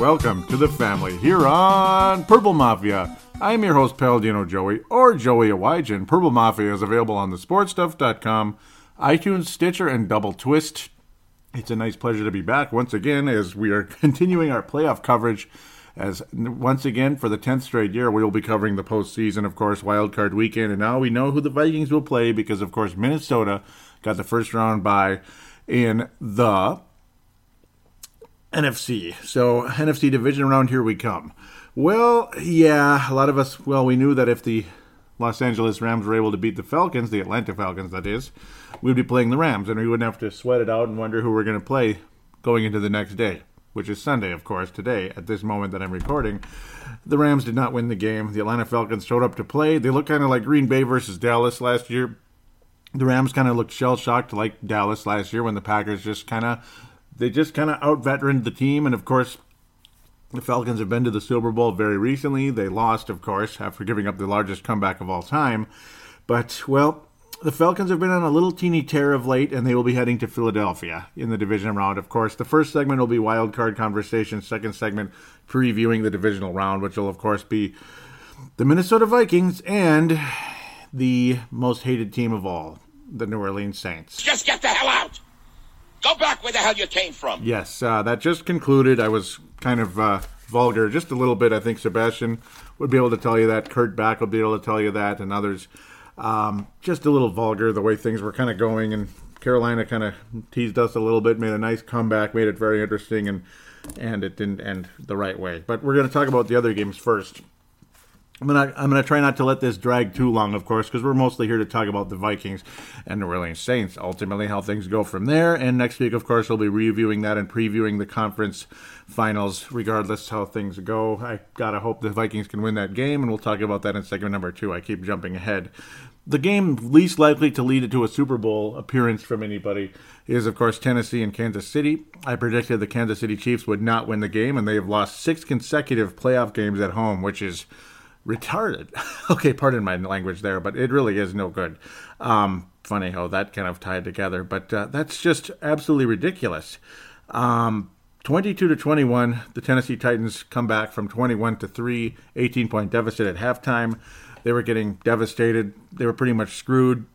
Welcome to the family here on Purple Mafia. I'm your host, Paladino Joey, or Joey Awaj, and Purple Mafia is available on thesportstuff.com, iTunes, Stitcher, and Double Twist. It's a nice pleasure to be back once again as we are continuing our playoff coverage. As once again, for the 10th straight year, we will be covering the postseason, of course, wildcard weekend. And now we know who the Vikings will play because, of course, Minnesota got the first round bye in the NFC. So, NFC division round, here we come. Well, yeah, a lot of us, well, we knew that if the Los Angeles Rams were able to beat the Falcons, the Atlanta Falcons, that is, we'd be playing the Rams. And we wouldn't have to sweat it out and wonder who we're going to play going into the next day, which is Sunday, of course, today, at this moment that I'm recording. The Rams did not win the game. The Atlanta Falcons showed up to play. They looked kind of like Green Bay versus Dallas last year. The Rams kind of looked shell-shocked like Dallas last year when the Packers just kind of out-veteraned the team. And, of course, the Falcons have been to the Super Bowl very recently. They lost, of course, after giving up the largest comeback of all time. But, well, the Falcons have been on a little teeny tear of late, and they will be heading to Philadelphia in the division round, of course. The first segment will be wild card conversation, second segment previewing the divisional round, which will, of course, be the Minnesota Vikings and the most hated team of all, the New Orleans Saints. Just get the hell out! Go back where the hell you came from! Yes, that just concluded. I was kind of vulgar just a little bit. I think Sebastian would be able to tell you that. Kurt Back will be able to tell you that, and others. Just a little vulgar, the way things were kind of going, and Carolina kind of teased us a little bit, made a nice comeback, made it very interesting, and it didn't end the right way. But we're going to talk about the other games first. I'm gonna try not to let this drag too long, of course, because we're mostly here to talk about the Vikings and the New Orleans Saints, ultimately how things go from there. And next week, of course, we'll be reviewing that and previewing the conference finals, regardless how things go. I gotta hope the Vikings can win that game, and we'll talk about that in segment number 2. I keep jumping ahead. The game least likely to lead to a Super Bowl appearance from anybody is, of course, Tennessee and Kansas City. I predicted the Kansas City Chiefs would not win the game, and they have lost 6 consecutive playoff games at home, which is retarded. Okay, pardon my language there, but it really is no good. Funny how that kind of tied together, but that's just absolutely ridiculous. 22-21, the Tennessee Titans come back from 21-3, 18-point deficit at halftime. They were getting devastated. They were pretty much screwed.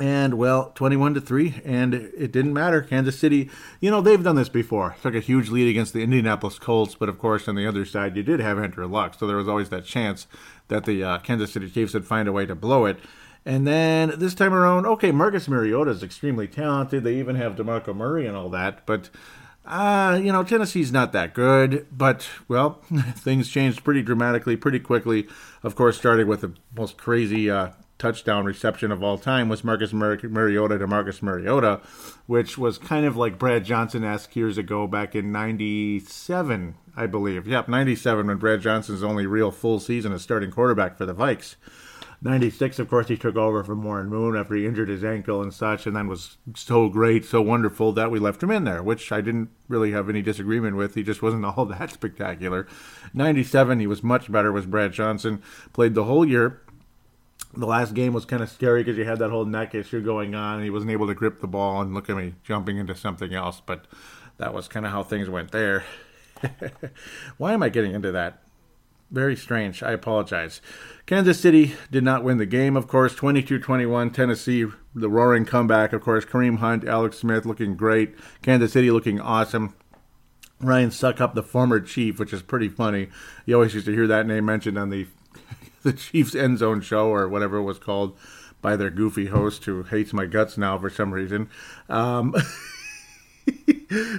And, well, 21-3, and it didn't matter. Kansas City, you know, they've done this before. Took a huge lead against the Indianapolis Colts, but, of course, on the other side, you did have Andrew Luck, so there was always that chance that the Kansas City Chiefs would find a way to blow it. And then this time around, okay, Marcus Mariota is extremely talented. They even have DeMarco Murray and all that, but, you know, Tennessee's not that good. But, well, things changed pretty dramatically, pretty quickly, of course, starting with the most crazy touchdown reception of all time was Marcus Mariota, which was kind of like Brad Johnson-esque years ago back in 97, I believe. Yep, 97, when Brad Johnson's only real full season as starting quarterback for the Vikes. 96, of course, he took over from Warren Moon after he injured his ankle and such, and then was so great, so wonderful that we left him in there, which I didn't really have any disagreement with. He just wasn't all that spectacular. 97, he was much better, was Brad Johnson. Played the whole year. The last game was kind of scary because you had that whole neck issue going on, and he wasn't able to grip the ball, and look at me jumping into something else, but that was kind of how things went there. Why am I getting into that? Very strange. I apologize. Kansas City did not win the game, of course. 22-21, Tennessee, the roaring comeback, of course. Kareem Hunt, Alex Smith looking great. Kansas City looking awesome. Ryan Suckup, the former Chief, which is pretty funny. You always used to hear that name mentioned on the Chiefs End Zone Show, or whatever it was called, by their goofy host, who hates my guts now for some reason.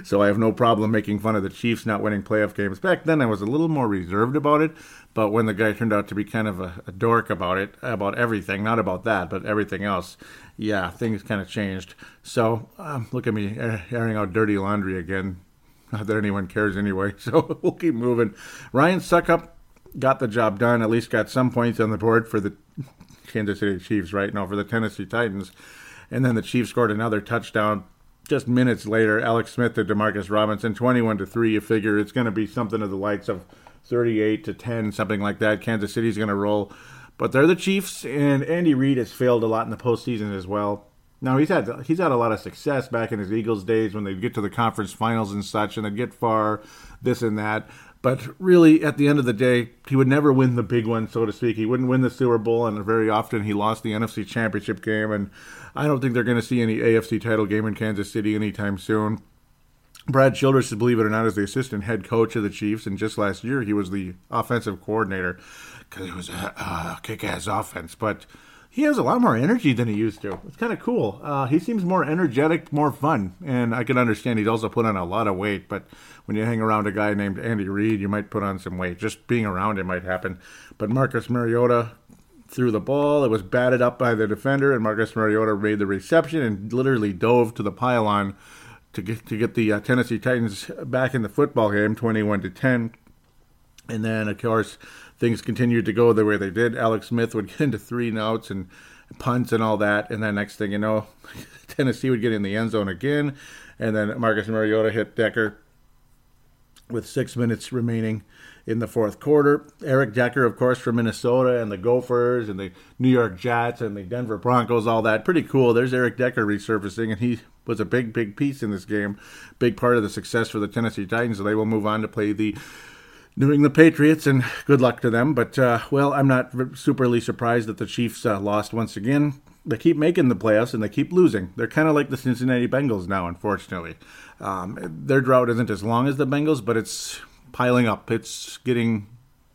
So I have no problem making fun of the Chiefs not winning playoff games. Back then I was a little more reserved about it, but when the guy turned out to be kind of a dork about it, about everything, not about that, but everything else, yeah, things kind of changed. So look at me airing out dirty laundry again. Not that anyone cares anyway, so we'll keep moving. Ryan Suckup got the job done, at least got some points on the board for the Kansas City Chiefs, right? No, for the Tennessee Titans. And then the Chiefs scored another touchdown just minutes later. Alex Smith to Demarcus Robinson, 21-3. You figure it's going to be something of the likes of 38-10, something like that. Kansas City's going to roll. But they're the Chiefs, and Andy Reid has failed a lot in the postseason as well. Now, he's had a lot of success back in his Eagles days when they'd get to the conference finals and such, and they'd get far, this and that. But really, at the end of the day, he would never win the big one, so to speak. He wouldn't win the Super Bowl, and very often he lost the NFC Championship game. And I don't think they're going to see any AFC title game in Kansas City anytime soon. Brad Childress, believe it or not, is the assistant head coach of the Chiefs, and just last year he was the offensive coordinator because it was a kick-ass offense. But he has a lot more energy than he used to. It's kind of cool. He seems more energetic, more fun, and I can understand he's also put on a lot of weight, but when you hang around a guy named Andy Reid, you might put on some weight. Just being around it might happen. But Marcus Mariota threw the ball. It was batted up by the defender, and Marcus Mariota made the reception and literally dove to the pylon to get the Tennessee Titans back in the football game, 21-10. And then, of course, things continued to go the way they did. Alex Smith would get into three and outs and punts and all that. And then next thing you know, Tennessee would get in the end zone again. And then Marcus Mariota hit Decker with 6 minutes remaining in the fourth quarter. Eric Decker, of course, from Minnesota, and the Gophers and the New York Jets and the Denver Broncos, all that. Pretty cool. There's Eric Decker resurfacing, and he was a big, big piece in this game. Big part of the success for the Tennessee Titans. So they will move on to play the New England Patriots, and good luck to them. But, I'm not superly surprised that the Chiefs lost once again. They keep making the playoffs, and they keep losing. They're kind of like the Cincinnati Bengals now, unfortunately. Their drought isn't as long as the Bengals, but it's piling up. It's getting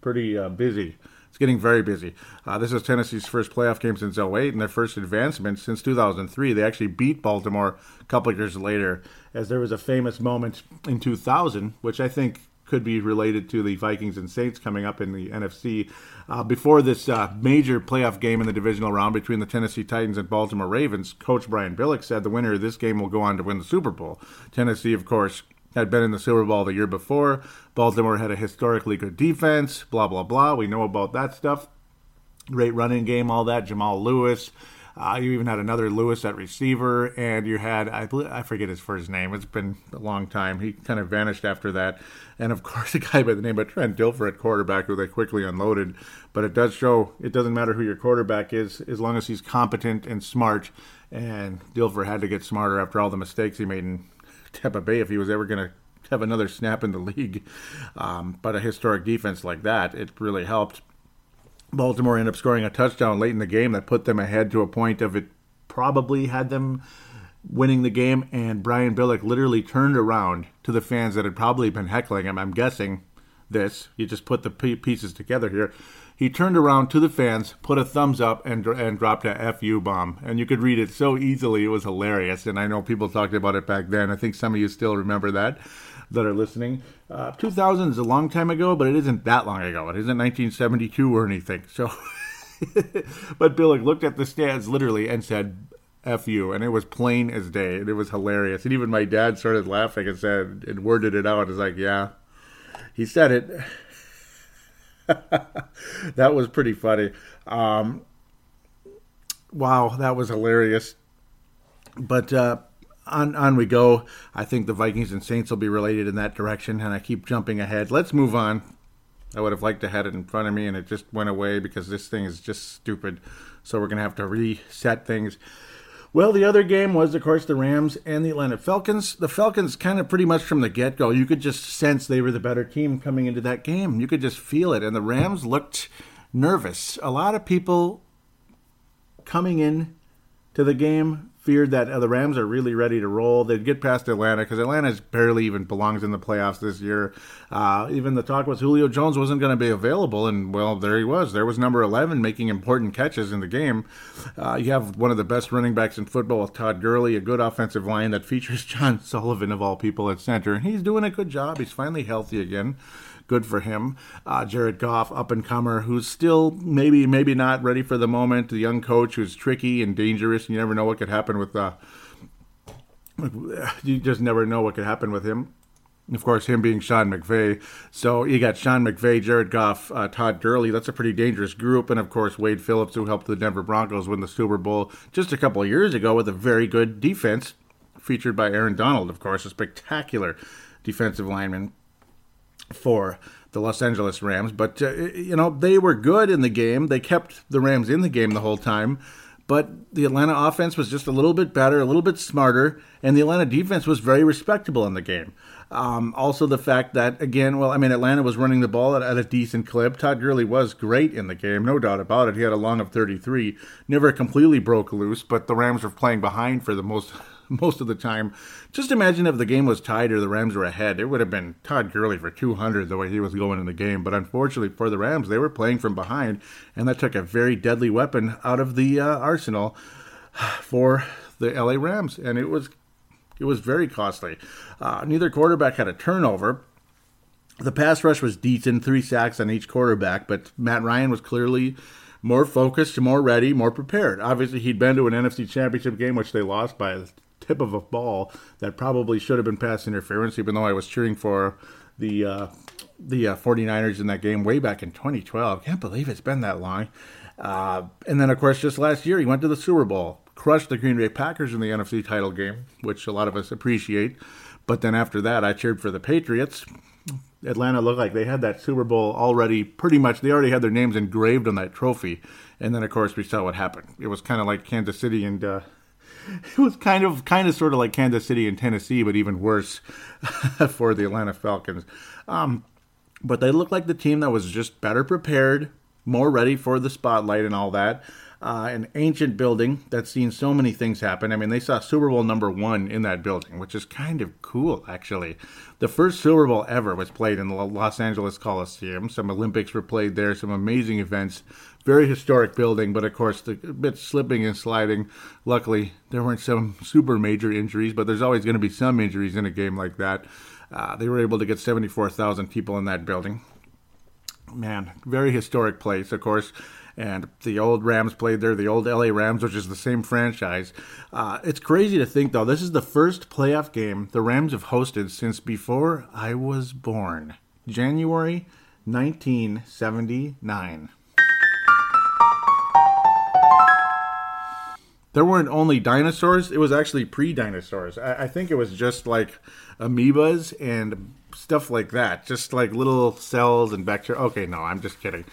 pretty busy. It's getting very busy. This is Tennessee's first playoff game since 2008, and their first advancement since 2003. They actually beat Baltimore a couple of years later, as there was a famous moment in 2000, which I think could be related to the Vikings and Saints coming up in the NFC before this major playoff game in the divisional round between the Tennessee Titans and Baltimore Ravens. Coach Brian Billick said the winner of this game will go on to win the Super Bowl. Tennessee, of course, had been in the Super Bowl the year before. Baltimore had a historically good defense, blah, blah, blah. We know about that stuff. Great running game, all that. Jamal Lewis. You even had another Lewis at receiver, and you had, I forget his first name. It's been a long time. He kind of vanished after that. And, of course, a guy by the name of Trent Dilfer at quarterback, who they quickly unloaded. But it does show it doesn't matter who your quarterback is as long as he's competent and smart. And Dilfer had to get smarter after all the mistakes he made in Tampa Bay if he was ever going to have another snap in the league. But a historic defense like that, it really helped. Baltimore ended up scoring a touchdown late in the game that put them ahead to a point of it probably had them winning the game, and Brian Billick literally turned around to the fans that had probably been heckling him. I'm guessing this. You just put the pieces together here. He turned around to the fans, put a thumbs up, and dropped a F-U bomb. And you could read it so easily. It was hilarious, and I know people talked about it back then. I think some of you still remember that are listening. 2000 is a long time ago, but it isn't that long ago. It isn't 1972 or anything. So, but Billick looked at the stands literally and said, F you. And it was plain as day. And it was hilarious. And even my dad started laughing and said, and worded it out. It's like, yeah, he said it. That was pretty funny. Wow, that was hilarious. But, On we go. I think the Vikings and Saints will be related in that direction, and I keep jumping ahead. Let's move on. I would have liked to have had it in front of me, and it just went away because this thing is just stupid. So we're going to have to reset things. Well, the other game was, of course, the Rams and the Atlanta Falcons. The Falcons kind of pretty much from the get-go. You could just sense they were the better team coming into that game. You could just feel it, and the Rams looked nervous. A lot of people coming in to the game feared that the Rams are really ready to roll. They'd get past Atlanta because Atlanta barely even belongs in the playoffs this year. Even the talk was Julio Jones wasn't going to be available, and, well, there he was. There was number 11 making important catches in the game. You have one of the best running backs in football with Todd Gurley, a good offensive line that features John Sullivan, of all people, at center. And he's doing a good job. He's finally healthy again. Good for him. Jared Goff, up-and-comer, who's still maybe not ready for the moment. The young coach who's tricky and dangerous, and you never know what could happen with him. Of course, him being Sean McVay. So you got Sean McVay, Jared Goff, Todd Gurley. That's a pretty dangerous group. And, of course, Wade Phillips, who helped the Denver Broncos win the Super Bowl just a couple of years ago with a very good defense, featured by Aaron Donald, of course, a spectacular defensive lineman for the Los Angeles Rams. But, they were good in the game. They kept the Rams in the game the whole time. but the Atlanta offense was just a little bit better, a little bit smarter, and the Atlanta defense was very respectable in the game. Also the fact that, again, Atlanta was running the ball at a decent clip. Todd Gurley was great in the game, no doubt about it. He had a long of 33, never completely broke loose, but the Rams were playing behind for the most of the time. Just imagine if the game was tied or the Rams were ahead. It would have been Todd Gurley for 200 the way he was going in the game. But unfortunately for the Rams, they were playing from behind, and that took a very deadly weapon out of the arsenal for the LA Rams, and it was very costly. Neither quarterback had a turnover. The pass rush was decent, 3 sacks on each quarterback, but Matt Ryan was clearly more focused, more ready, more prepared. Obviously, he'd been to an NFC Championship game, which they lost by a tip of a ball that probably should have been pass interference, even though I was cheering for the 49ers in that game way back in 2012. Can't believe it's been that long. And then, of course, just last year, he went to the Super Bowl, crushed the Green Bay Packers in the NFC title game, which a lot of us appreciate. But then after that, I cheered for the Patriots. Atlanta looked like they had that Super Bowl already pretty much. They already had their names engraved on that trophy. And then, of course, we saw what happened. It was kind of like Kansas City and it was kind of sort of like Kansas City and Tennessee, but even worse for the Atlanta Falcons. But they looked like the team that was just better prepared, more ready for the spotlight and all that. An ancient building that's seen so many things happen. I mean, they saw Super Bowl #1 in that building, which is kind of cool, actually. The first Super Bowl ever was played in the Los Angeles Coliseum. Some Olympics were played there, some amazing events. Very historic building, but of course, a bit slipping and sliding. Luckily, there weren't some super major injuries, but there's always going to be some injuries in a game like that. They were able to get 74,000 people in that building. Man, very historic place, of course. And the old Rams played there, the old LA Rams, which is the same franchise. It's crazy to think, though, this is the first playoff game the Rams have hosted since before I was born. January 1979. There weren't only dinosaurs, it was actually pre-dinosaurs. I think it was just like amoebas and stuff like that. Just like little cells and bacteria. Okay, no, I'm just kidding.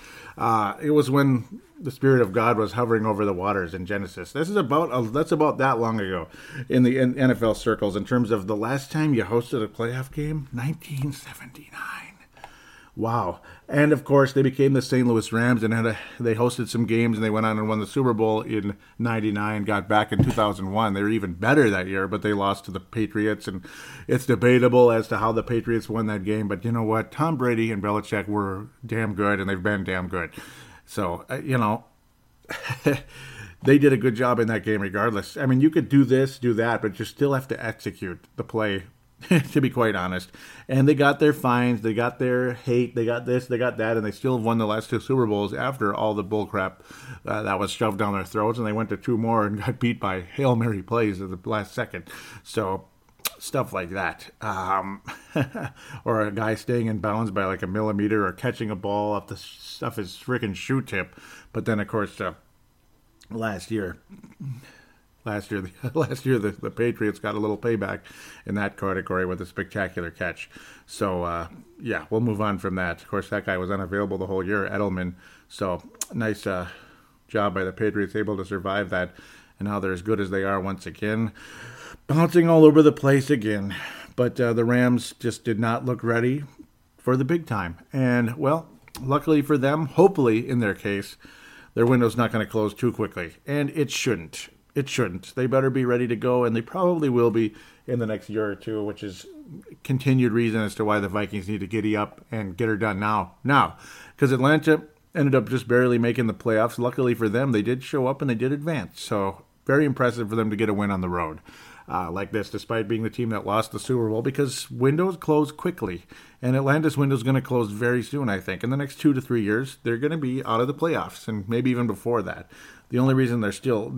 It was when the Spirit of God was hovering over the waters in Genesis. This is about that long ago in the NFL circles in terms of the last time you hosted a playoff game, 1979. Wow. And, of course, they became the St. Louis Rams, and they hosted some games, and they went on and won the Super Bowl in 99, got back in 2001. They were even better that year, but they lost to the Patriots, and it's debatable as to how the Patriots won that game. But you know what? Tom Brady and Belichick were damn good, and they've been damn good. So, they did a good job in that game regardless. I mean, you could do this, do that, but you still have to execute the play to be quite honest. And they got their fines, they got their hate, they got this, they got that, and they still won the last 2 Super Bowls after all the bullcrap that was shoved down their throats, and they went to 2 more and got beat by Hail Mary plays at the last second. So, stuff like that. Or a guy staying in bounds by like a millimeter or catching a ball off his freaking shoe tip. But then, of course, last year, the Patriots got a little payback in that category with a spectacular catch. So, we'll move on from that. Of course, that guy was unavailable the whole year, Edelman. So, nice job by the Patriots, able to survive that. And now they're as good as they are once again. Bouncing all over the place again. But the Rams just did not look ready for the big time. And, well, luckily for them, hopefully in their case, their window's not going to close too quickly. And it shouldn't. It shouldn't. They better be ready to go, and they probably will be in the next year or two, which is continued reason as to why the Vikings need to giddy up and get her done now. Because Atlanta ended up just barely making the playoffs. Luckily for them, they did show up and they did advance. So very impressive for them to get a win on the road like this, despite being the team that lost the Super Bowl, because windows close quickly. And Atlanta's window's going to close very soon, I think. In the next 2 to 3 years, they're going to be out of the playoffs, and maybe even before that. The only reason they'd still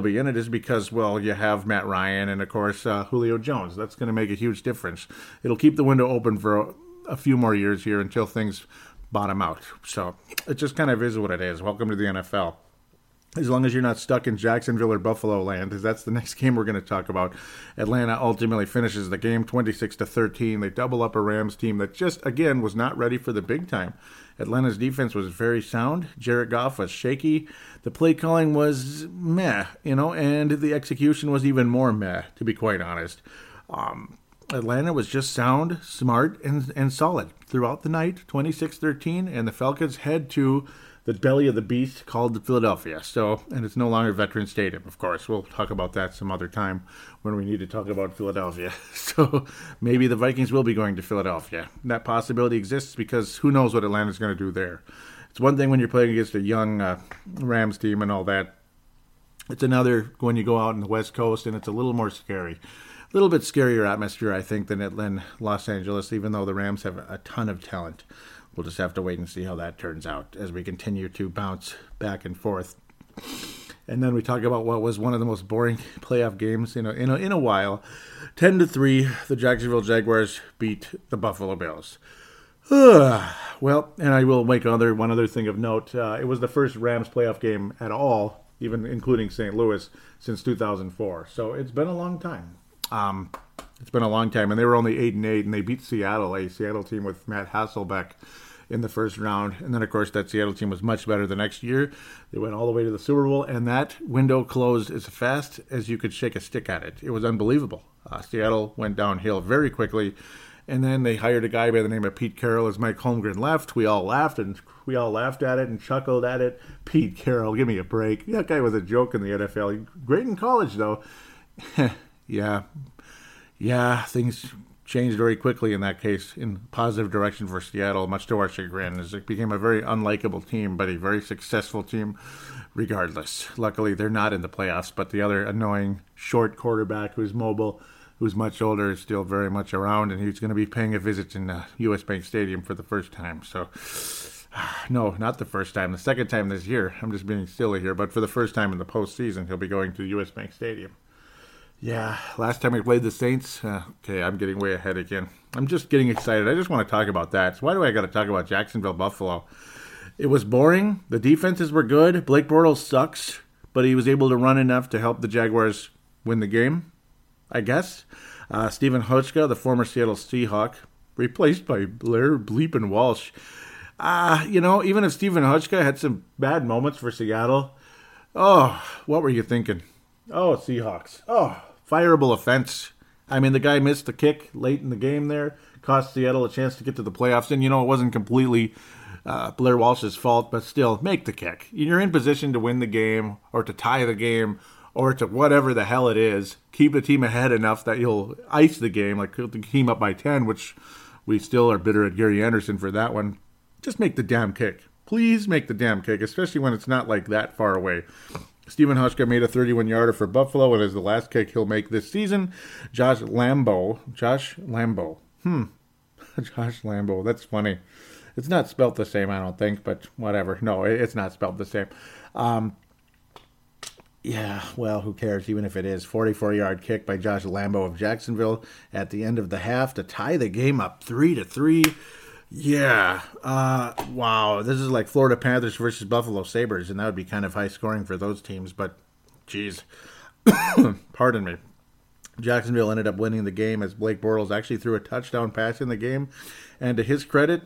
be in it is because, well, you have Matt Ryan and, of course, Julio Jones. That's going to make a huge difference. It'll keep the window open for a few more years here until things bottom out. So it just kind of is what it is. Welcome to the NFL. as long as you're not stuck in Jacksonville or Buffalo land, because that's the next game we're going to talk about. Atlanta ultimately finishes the game 26-13. They double up a Rams team that just, again, was not ready for the big time. Atlanta's defense was very sound. Jared Goff was shaky. The play calling was meh, and the execution was even more meh, to be quite honest. Atlanta was just sound, smart, and solid throughout the night, 26-13, and the Falcons head to the belly of the beast called Philadelphia. And it's no longer Veterans Stadium, of course. We'll talk about that some other time when we need to talk about Philadelphia. So maybe the Vikings will be going to Philadelphia. That possibility exists because who knows what Atlanta's going to do there. It's one thing when you're playing against a young Rams team and all that. It's another when you go out in the West Coast, and it's a little more scary. A little bit scarier atmosphere, I think, than Los Angeles, even though the Rams have a ton of talent. We'll just have to wait and see how that turns out as we continue to bounce back and forth. And then we talk about what was one of the most boring playoff games in a while. 10-3, the Jacksonville Jaguars beat the Buffalo Bills. Well, and I will make one other thing of note. It was the first Rams playoff game at all, even including St. Louis, since 2004. So it's been a long time. It's been a long time, and they were only 8-8, and they beat Seattle, a Seattle team with Matt Hasselbeck, in the first round. And then, of course, that Seattle team was much better the next year. They went all the way to the Super Bowl, and that window closed as fast as you could shake a stick at it. It was unbelievable. Seattle went downhill very quickly, and then they hired a guy by the name of Pete Carroll as Mike Holmgren left. We all laughed at it and chuckled at it. Pete Carroll, give me a break. That guy was a joke in the NFL. Great in college, though. Yeah, things changed very quickly in that case in positive direction for Seattle, much to our chagrin, as it became a very unlikable team, but a very successful team regardless. Luckily, they're not in the playoffs, but the other annoying short quarterback who's mobile, who's much older, is still very much around, and he's going to be paying a visit in U.S. Bank Stadium for the first time. So, no, not the first time, the second time this year. I'm just being silly here, but for the first time in the postseason, he'll be going to U.S. Bank Stadium. Yeah, last time we played the Saints. Okay, I'm getting way ahead again. I'm just getting excited. I just want to talk about that. So why do I got to talk about Jacksonville, Buffalo? It was boring. The defenses were good. Blake Bortles sucks, but he was able to run enough to help the Jaguars win the game, I guess. Stephen Huchka, the former Seattle Seahawk, replaced by Blair Bleepin' Walsh. Even if Stephen Huchka had some bad moments for Seattle, what were you thinking? Oh, Seahawks. Oh. Fireable offense. I mean, the guy missed the kick late in the game there. Cost Seattle a chance to get to the playoffs. And, it wasn't completely Blair Walsh's fault, but still, make the kick. You're in position to win the game or to tie the game or to whatever the hell it is. Keep the team ahead enough that you'll ice the game, like the team up by 10, which we still are bitter at Gary Anderson for that one. Just make the damn kick. Please make the damn kick, especially when it's not like that far away. Stephen Huchka made a 31-yarder for Buffalo, and is the last kick he'll make this season. Josh Lambo. Josh Lambo. That's funny. It's not spelt the same, I don't think, but whatever. No, it's not spelt the same. Who cares, even if it is. 44-yard kick by Josh Lambo of Jacksonville at the end of the half to tie the game up 3-3. Yeah. Wow. This is like Florida Panthers versus Buffalo Sabres, and that would be kind of high scoring for those teams, but geez. Pardon me. Jacksonville ended up winning the game as Blake Bortles actually threw a touchdown pass in the game, and to his credit,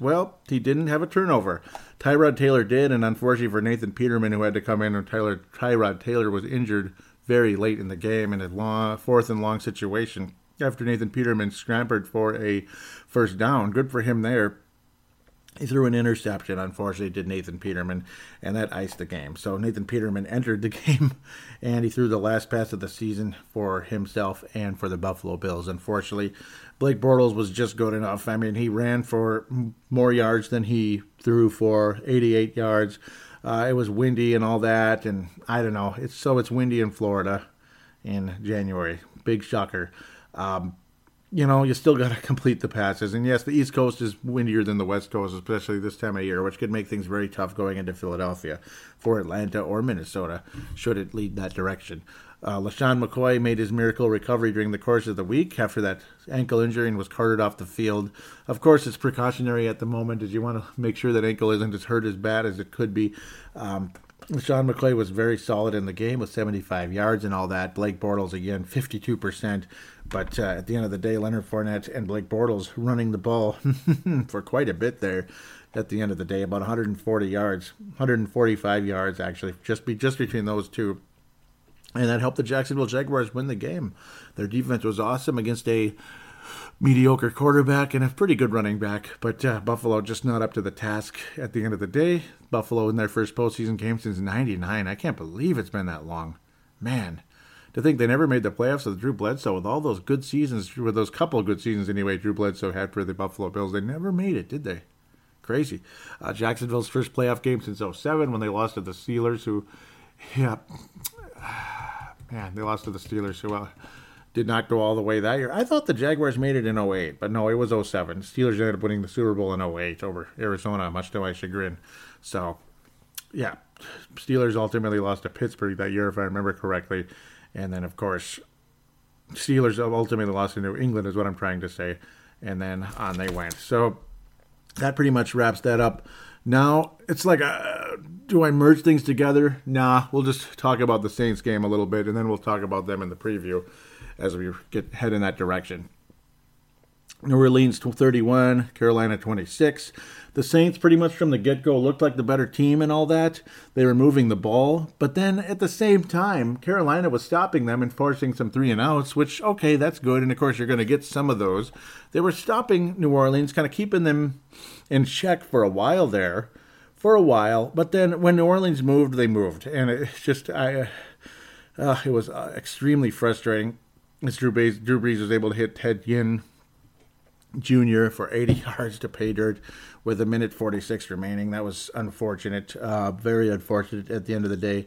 he didn't have a turnover. Tyrod Taylor did, and unfortunately for Nathan Peterman, who had to come in, and Tyrod Taylor was injured very late in the game in a fourth and long situation after Nathan Peterman scrambled for a first down. Good for him there. He threw an interception, unfortunately, did Nathan Peterman, and that iced the game. So Nathan Peterman entered the game, and he threw the last pass of the season for himself and for the Buffalo Bills. Unfortunately, Blake Bortles was just good enough. I mean, he ran for more yards than he threw for, 88 yards. It was windy and all that, and I don't know. It's windy in Florida in January. Big shocker. You still got to complete the passes. And yes, the East Coast is windier than the West Coast, especially this time of year, which could make things very tough going into Philadelphia for Atlanta or Minnesota, should it lead that direction. LaShawn McCoy made his miracle recovery during the course of the week after that ankle injury and was carted off the field. Of course, it's precautionary at the moment, as you want to make sure that ankle isn't as hurt as bad as it could be. Sean McCoy was very solid in the game with 75 yards and all that. Blake Bortles, again, 52%. But at the end of the day, Leonard Fournette and Blake Bortles running the ball for quite a bit there at the end of the day, about 140 yards, 145 yards, actually, just between those two. And that helped the Jacksonville Jaguars win the game. Their defense was awesome against a mediocre quarterback and a pretty good running back, but Buffalo just not up to the task at the end of the day. Buffalo in their first postseason game since '99. I can't believe it's been that long. Man, to think they never made the playoffs with Drew Bledsoe, with all those good seasons, with those couple of good seasons anyway Drew Bledsoe had for the Buffalo Bills. They never made it, did they? Crazy. Jacksonville's first playoff game since 07 when they lost to the Steelers, who, yeah, man, they lost to the Steelers, who, well, did not go all the way that year. I thought the Jaguars made it in 08, but no, it was 07. Steelers ended up winning the Super Bowl in 08 over Arizona, much to my chagrin. So, yeah, Steelers ultimately lost to Pittsburgh that year, if I remember correctly. And then, of course, Steelers ultimately lost to New England is what I'm trying to say. And then on they went. So that pretty much wraps that up. Now, it's like, do I merge things together? Nah, we'll just talk about the Saints game a little bit, and then we'll talk about them in the preview as we head in that direction. New Orleans 31, Carolina 26. The Saints pretty much from the get-go looked like the better team and all that. They were moving the ball. But then at the same time, Carolina was stopping them and forcing some 3-and-outs, which, okay, that's good. And, of course, you're going to get some of those. They were stopping New Orleans, kind of keeping them in check for a while there. But then when New Orleans moved, they moved. And it's just, it was extremely frustrating. As Drew Brees was able to hit Ted Ginn Jr. for 80 yards to pay dirt with 1:46 remaining. That was unfortunate, very unfortunate at the end of the day.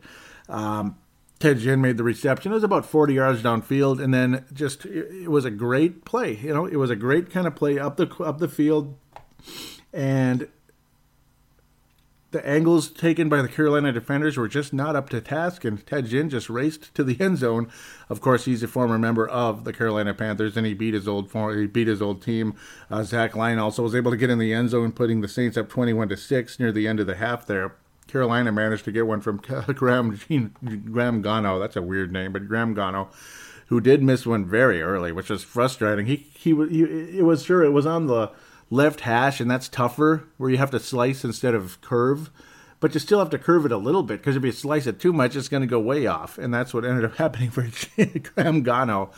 Ted Ginn made the reception. It was about 40 yards downfield, and then just it was a great play. You know, it was a great kind of play up the field, and the angles taken by the Carolina defenders were just not up to task, and Ted Ginn just raced to the end zone. Of course, he's a former member of the Carolina Panthers, and he beat his old team. Zach Lyne also was able to get in the end zone, putting the Saints up 21-6 near the end of the half there. Carolina managed to get one from Graham Gano. That's a weird name, but Graham Gano, who did miss one very early, which was frustrating. It was on the left hash, and that's tougher, where you have to slice instead of curve, but you still have to curve it a little bit, because if you slice it too much, it's going to go way off, and that's what ended up happening for Graham Gano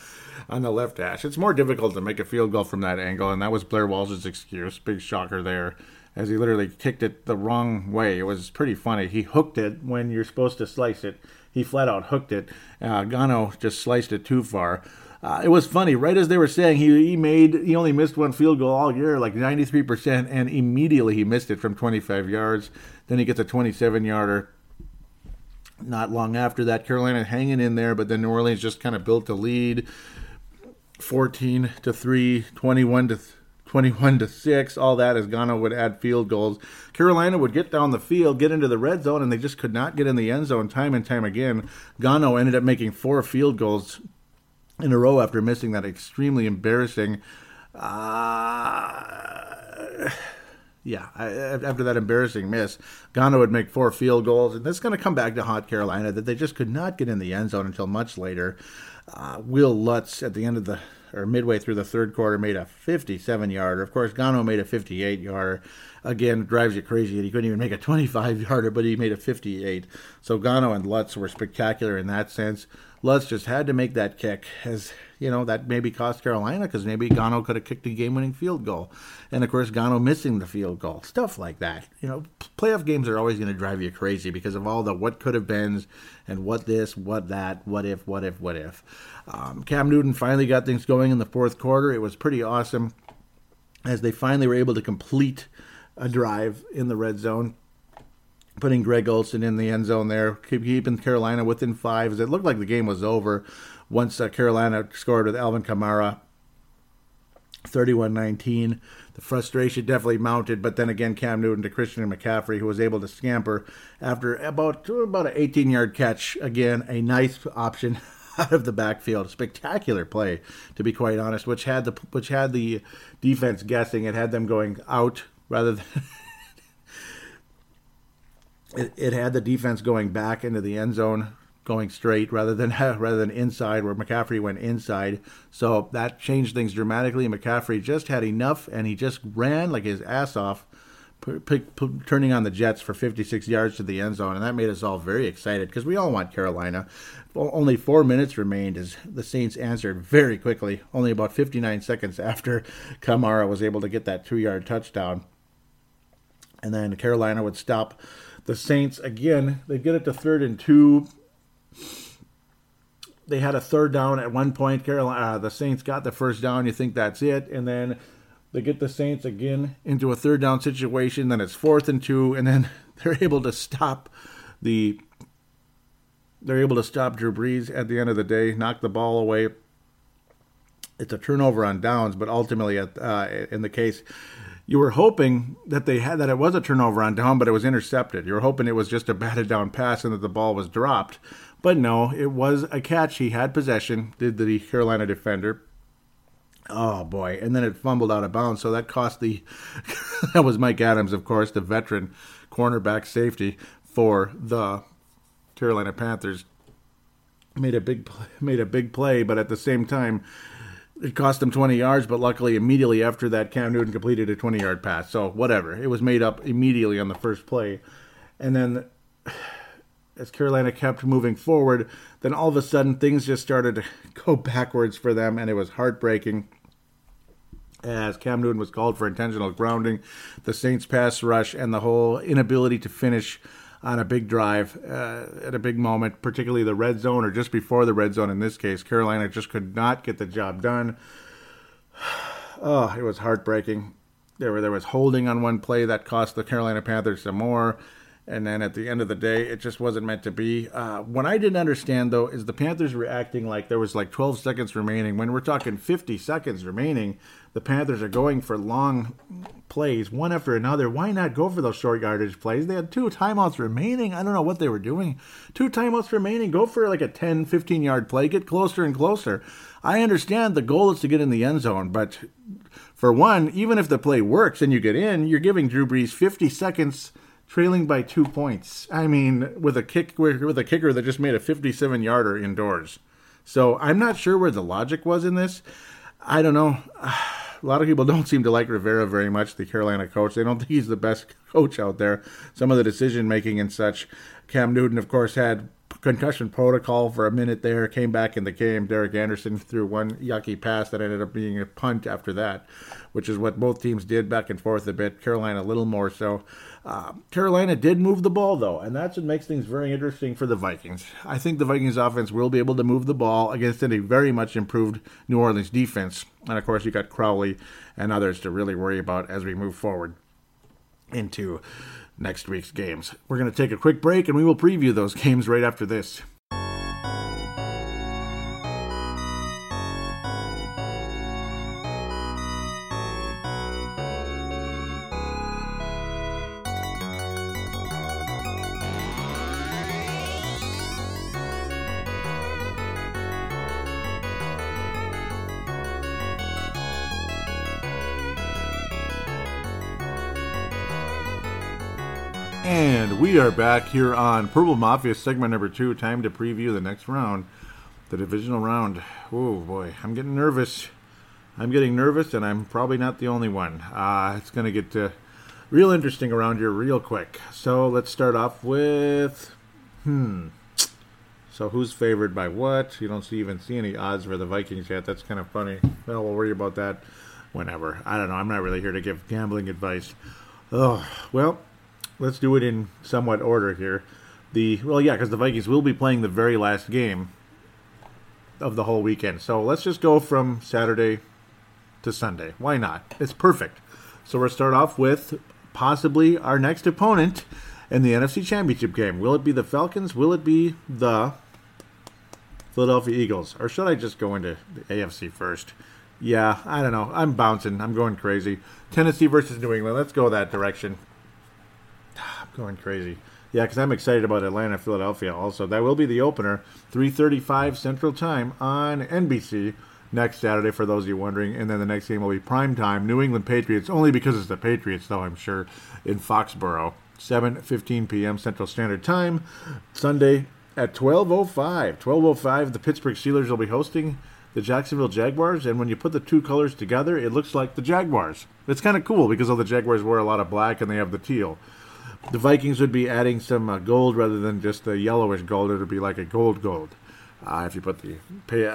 on the left hash. It's more difficult to make a field goal from that angle, and that was Blair Walsh's excuse, big shocker there, as he literally kicked it the wrong way. It was pretty funny. He hooked it when you're supposed to slice it. He flat out hooked it. Gano just sliced it too far. It was funny, right as they were saying, he only missed one field goal all year, like 93%, and immediately he missed it from 25 yards. Then he gets a 27-yarder. Not long after that, Carolina hanging in there, but then New Orleans just kind of built the lead, 14-3, 21-6, all that as Gano would add field goals. Carolina would get down the field, get into the red zone, and they just could not get in the end zone time and time again. Gano ended up making 4 field goals in a row after missing that extremely embarrassing, after that embarrassing miss. Gano would make 4 field goals, and that's going to come back to haunt Carolina, that they just could not get in the end zone until much later. Will Lutz at the end of the, or midway through the third quarter, made a 57-yarder. Of course, Gano made a 58-yarder. Again, drives you crazy that he couldn't even make a 25-yarder, but he made a 58. So Gano and Lutz were spectacular in that sense. Lutz just had to make that kick, as, you know, that maybe cost Carolina, because maybe Gano could have kicked a game-winning field goal. And, of course, Gano missing the field goal. Stuff like that. You know, playoff games are always going to drive you crazy because of all the what-could-have-beens and what this, what that, what if. Cam Newton finally got things going in the fourth quarter. It was pretty awesome as they finally were able to complete a drive in the red zone, putting Greg Olsen in the end zone there, keeping Carolina within 5, as it looked like the game was over once Carolina scored with Alvin Kamara, 31-19. The frustration definitely mounted, but then again, Cam Newton to Christian McCaffrey, who was able to scamper after about an 18-yard catch. Again, a nice option out of the backfield. Spectacular play, to be quite honest, which had the defense guessing. It had them going out rather than it had the defense going back into the end zone, going straight rather than inside, where McCaffrey went inside. So that changed things dramatically. McCaffrey just had enough, and he just ran like his ass off, turning on the Jets for 56 yards to the end zone, and that made us all very excited because we all want Carolina. Only 4 minutes remained as the Saints answered very quickly, only about 59 seconds after Kamara was able to get that 2-yard touchdown. And then Carolina would stop the Saints again. They get it to 3rd and 2. They had a third down at one point. The Saints got the first down. You think that's it. And then they get the Saints again into a third down situation. Then it's 4th and 2. And then they're able to stop Drew Brees at the end of the day, knock the ball away. It's a turnover on downs, but ultimately in the case, you were hoping that it was a turnover on down, but it was intercepted. You were hoping it was just a batted down pass and that the ball was dropped. But no, it was a catch. He had possession, did the Carolina defender. Oh, boy. And then it fumbled out of bounds, so that cost that was Mike Adams, of course, the veteran cornerback safety for the Carolina Panthers. Made a big play, but at the same time, it cost him 20 yards, but luckily immediately after that, Cam Newton completed a 20-yard pass. So whatever. It was made up immediately on the first play. And then as Carolina kept moving forward, then all of a sudden things just started to go backwards for them, and it was heartbreaking. As Cam Newton was called for intentional grounding, the Saints pass rush, and the whole inability to finish on a big drive at a big moment, particularly the red zone or just before the red zone in this case. Carolina just could not get the job done. Oh, it was heartbreaking. There was holding on one play that cost the Carolina Panthers some more. And then at the end of the day, it just wasn't meant to be. What I didn't understand, though, is the Panthers were acting like there was like 12 seconds remaining. When we're talking 50 seconds remaining, the Panthers are going for long plays, one after another. Why not go for those short yardage plays? They had 2 timeouts remaining. I don't know what they were doing. 2 timeouts remaining. Go for like a 10, 15-yard play. Get closer and closer. I understand the goal is to get in the end zone, but for one, even if the play works and you get in, you're giving Drew Brees 50 seconds trailing by 2 points. I mean, with a kicker that just made a 57-yarder indoors. So I'm not sure where the logic was in this. I don't know. A lot of people don't seem to like Rivera very much, the Carolina coach. They don't think he's the best coach out there. Some of the decision-making and such. Cam Newton, of course, had concussion protocol for a minute there, came back in the game. Derek Anderson threw one yucky pass that ended up being a punt after that, which is what both teams did back and forth a bit. Carolina a little more so. Carolina did move the ball, though, and that's what makes things very interesting for the Vikings. I think the Vikings offense will be able to move the ball against a very much improved New Orleans defense. And, of course, you got Crowley and others to really worry about as we move forward into next week's games. We're going to take a quick break, and we will preview those games right after this. We are back here on Purple Mafia, segment number 2. Time to preview the next round, the divisional round. Oh, boy, I'm getting nervous. And I'm probably not the only one. It's going to get real interesting around here real quick. So let's start off with, so who's favored by what? You don't see any odds for the Vikings yet. That's kind of funny. Well, we'll worry about that whenever. I don't know. I'm not really here to give gambling advice. Oh, well, let's do it in somewhat order here. Because the Vikings will be playing the very last game of the whole weekend. So let's just go from Saturday to Sunday. Why not? It's perfect. So we'll start off with possibly our next opponent in the NFC Championship game. Will it be the Falcons? Will it be the Philadelphia Eagles? Or should I just go into the AFC first? Yeah, I don't know. I'm bouncing. I'm going crazy. Tennessee versus New England. Let's go that direction. Going crazy. Yeah, because I'm excited about Atlanta, Philadelphia also. That will be the opener, 3:35 Central Time on NBC next Saturday, for those of you wondering. And then the next game will be primetime, New England Patriots, only because it's the Patriots, though, I'm sure, in Foxborough. 7:15 p.m. Central Standard Time. Sunday at 12:05, the Pittsburgh Steelers will be hosting the Jacksonville Jaguars. And when you put the two colors together, it looks like the Jaguars. It's kind of cool because all the Jaguars wear a lot of black and they have the teal. The Vikings would be adding some gold rather than just the yellowish gold. It would be like a gold. If you put the...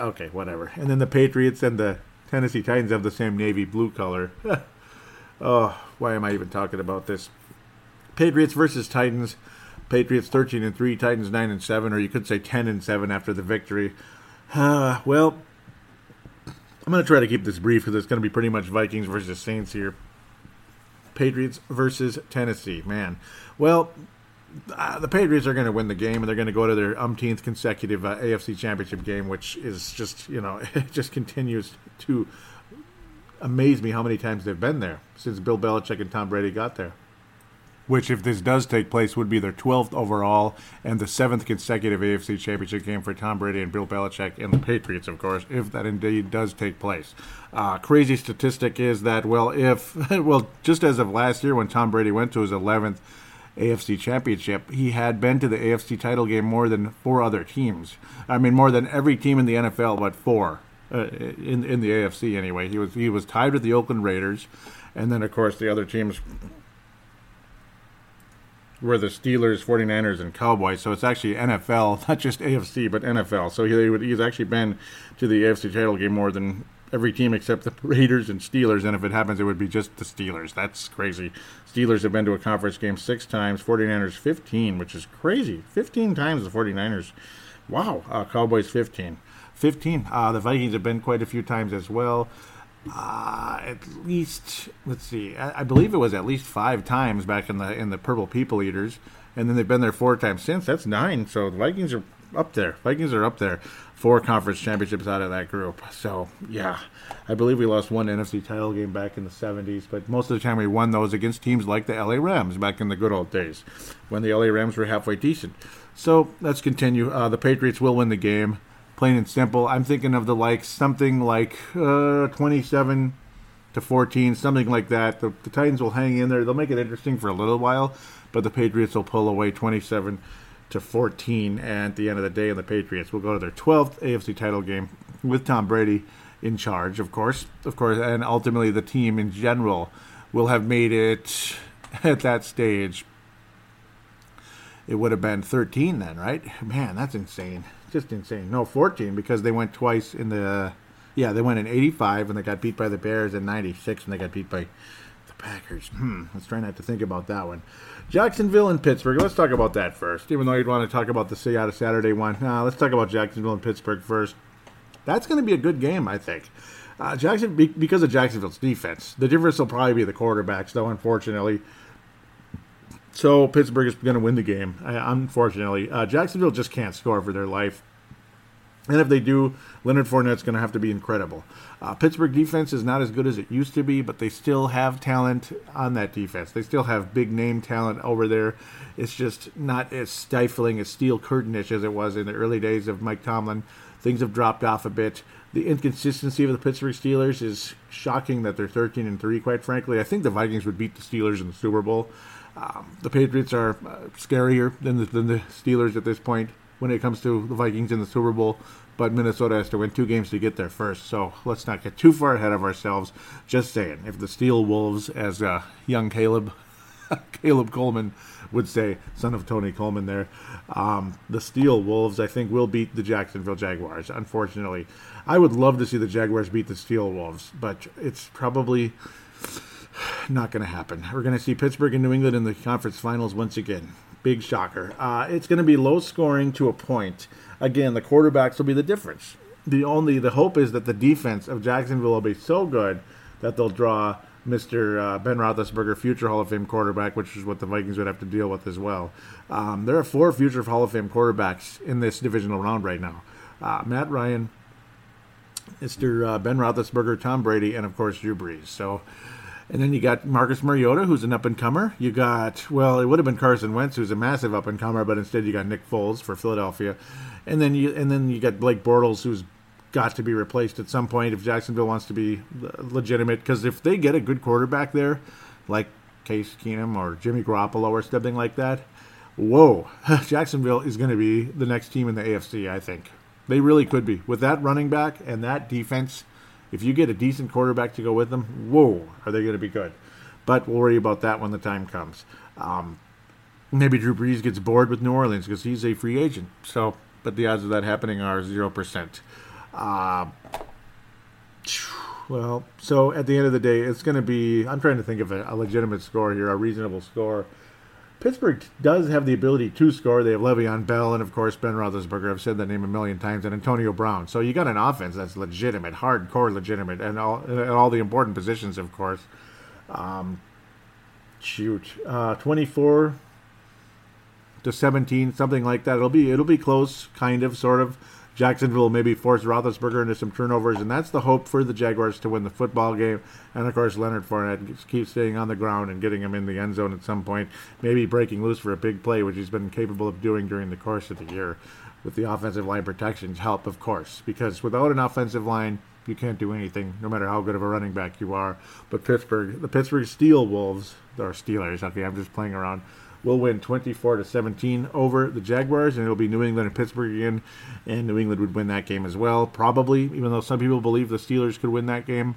okay, whatever. And then the Patriots and the Tennessee Titans have the same navy blue color. Oh, why am I even talking about this? Patriots versus Titans. Patriots 13-3, Titans 9-7, or you could say 10-7 after the victory. Well, I'm going to try to keep this brief because it's going to be pretty much Vikings versus Saints here. Patriots versus Tennessee, man. Well, the Patriots are going to win the game, and they're going to go to their umpteenth consecutive AFC Championship game, which is just, it just continues to amaze me how many times they've been there since Bill Belichick and Tom Brady got there. Which, if this does take place, would be their 12th overall and the 7th consecutive AFC Championship game for Tom Brady and Bill Belichick and the Patriots, of course, if that indeed does take place. Crazy statistic is that, just as of last year when Tom Brady went to his 11th AFC Championship, he had been to the AFC title game more than four other teams. I mean, more than every team in the NFL, but four in the AFC anyway. He was tied with the Oakland Raiders, and then, of course, the other teams were the Steelers, 49ers, and Cowboys. So it's actually NFL, not just AFC, but NFL. So he's actually been to the AFC title game more than every team except the Raiders and Steelers. And if it happens, it would be just the Steelers. That's crazy. Steelers have been to a conference game 6 times, 49ers 15, which is crazy. 15 times the 49ers. Wow. Cowboys 15. 15. The Vikings have been quite a few times as well. At least, I believe it was at least 5 times back in the Purple People Eaters, and then they've been there 4 times since. That's 9, so the Vikings are up there. 4 conference championships out of that group. So, yeah, I believe we lost one NFC title game back in the 70s, but most of the time we won those against teams like the LA Rams back in the good old days, when the LA Rams were halfway decent. So, let's continue. The Patriots will win the game. Plain and simple. I'm thinking of something like 27-14, something like that. The Titans will hang in there. They'll make it interesting for a little while, but the Patriots will pull away 27-14 at the end of the day, and the Patriots will go to their 12th AFC title game with Tom Brady in charge, of course, and ultimately the team in general will have made it at that stage. It would have been 13 then, right? Man, that's insane. Just insane. No, 14, because they went twice in they went in 85 and they got beat by the Bears, in 96 and they got beat by the Packers. Let's try not to think about that one. Jacksonville and Pittsburgh. Let's talk about that first. Even though you'd want to talk about the Seattle Saturday one. Let's talk about Jacksonville and Pittsburgh first. That's going to be a good game, I think. Because of Jacksonville's defense. The difference will probably be the quarterbacks, though, unfortunately. So Pittsburgh is going to win the game, unfortunately. Jacksonville just can't score for their life. And if they do, Leonard Fournette's going to have to be incredible. Pittsburgh defense is not as good as it used to be, but they still have talent on that defense. They still have big-name talent over there. It's just not as stifling, as steel curtain-ish as it was in the early days of Mike Tomlin. Things have dropped off a bit. The inconsistency of the Pittsburgh Steelers is shocking that they're 13-3, quite frankly. I think the Vikings would beat the Steelers in the Super Bowl. The Patriots are scarier than the Steelers at this point when it comes to the Vikings in the Super Bowl, but Minnesota has to win 2 games to get there first, so let's not get too far ahead of ourselves. Just saying, if the Steel Wolves, as young Caleb Coleman would say, son of Tony Coleman there, the Steel Wolves, I think, will beat the Jacksonville Jaguars, unfortunately. I would love to see the Jaguars beat the Steel Wolves, but it's probably not going to happen. We're going to see Pittsburgh and New England in the conference finals once again. Big shocker. It's going to be low scoring to a point. Again, the quarterbacks will be the difference. The hope is that the defense of Jacksonville will be so good that they'll draw Mr. Ben Roethlisberger, future Hall of Fame quarterback, which is what the Vikings would have to deal with as well. There are 4 future Hall of Fame quarterbacks in this divisional round right now. Matt Ryan, Mr. Ben Roethlisberger, Tom Brady, and of course Drew Brees. And then you got Marcus Mariota, who's an up-and-comer. You got, it would have been Carson Wentz, who's a massive up-and-comer, but instead you got Nick Foles for Philadelphia. And then you got Blake Bortles, who's got to be replaced at some point if Jacksonville wants to be legitimate. Because if they get a good quarterback there, like Case Keenum or Jimmy Garoppolo or something like that, whoa, Jacksonville is going to be the next team in the AFC, I think. They really could be. With that running back and that defense, if you get a decent quarterback to go with them, whoa, are they going to be good. But we'll worry about that when the time comes. Maybe Drew Brees gets bored with New Orleans because he's a free agent. So, but the odds of that happening are 0%. Well, so at the end of the day, it's going to be, I'm trying to think of a legitimate score here, a reasonable score. Pittsburgh does have the ability to score. They have Le'Veon Bell and, of course, Ben Roethlisberger. I've said that name a million times. And Antonio Brown. So you got an offense that's legitimate, hardcore legitimate, and all the important positions, of course. 24-17, something like that. It'll be close, kind of, sort of. Jacksonville maybe force Roethlisberger into some turnovers, and that's the hope for the Jaguars to win the football game. And, of course, Leonard Fournette keeps staying on the ground and getting him in the end zone at some point, maybe breaking loose for a big play, which he's been capable of doing during the course of the year with the offensive line protection's help, of course, because without an offensive line, you can't do anything, no matter how good of a running back you are. But the Pittsburgh Steelers, okay, I'm just playing around, will win 24-17 over the Jaguars, and it'll be New England and Pittsburgh again, and New England would win that game as well, probably, even though some people believe the Steelers could win that game.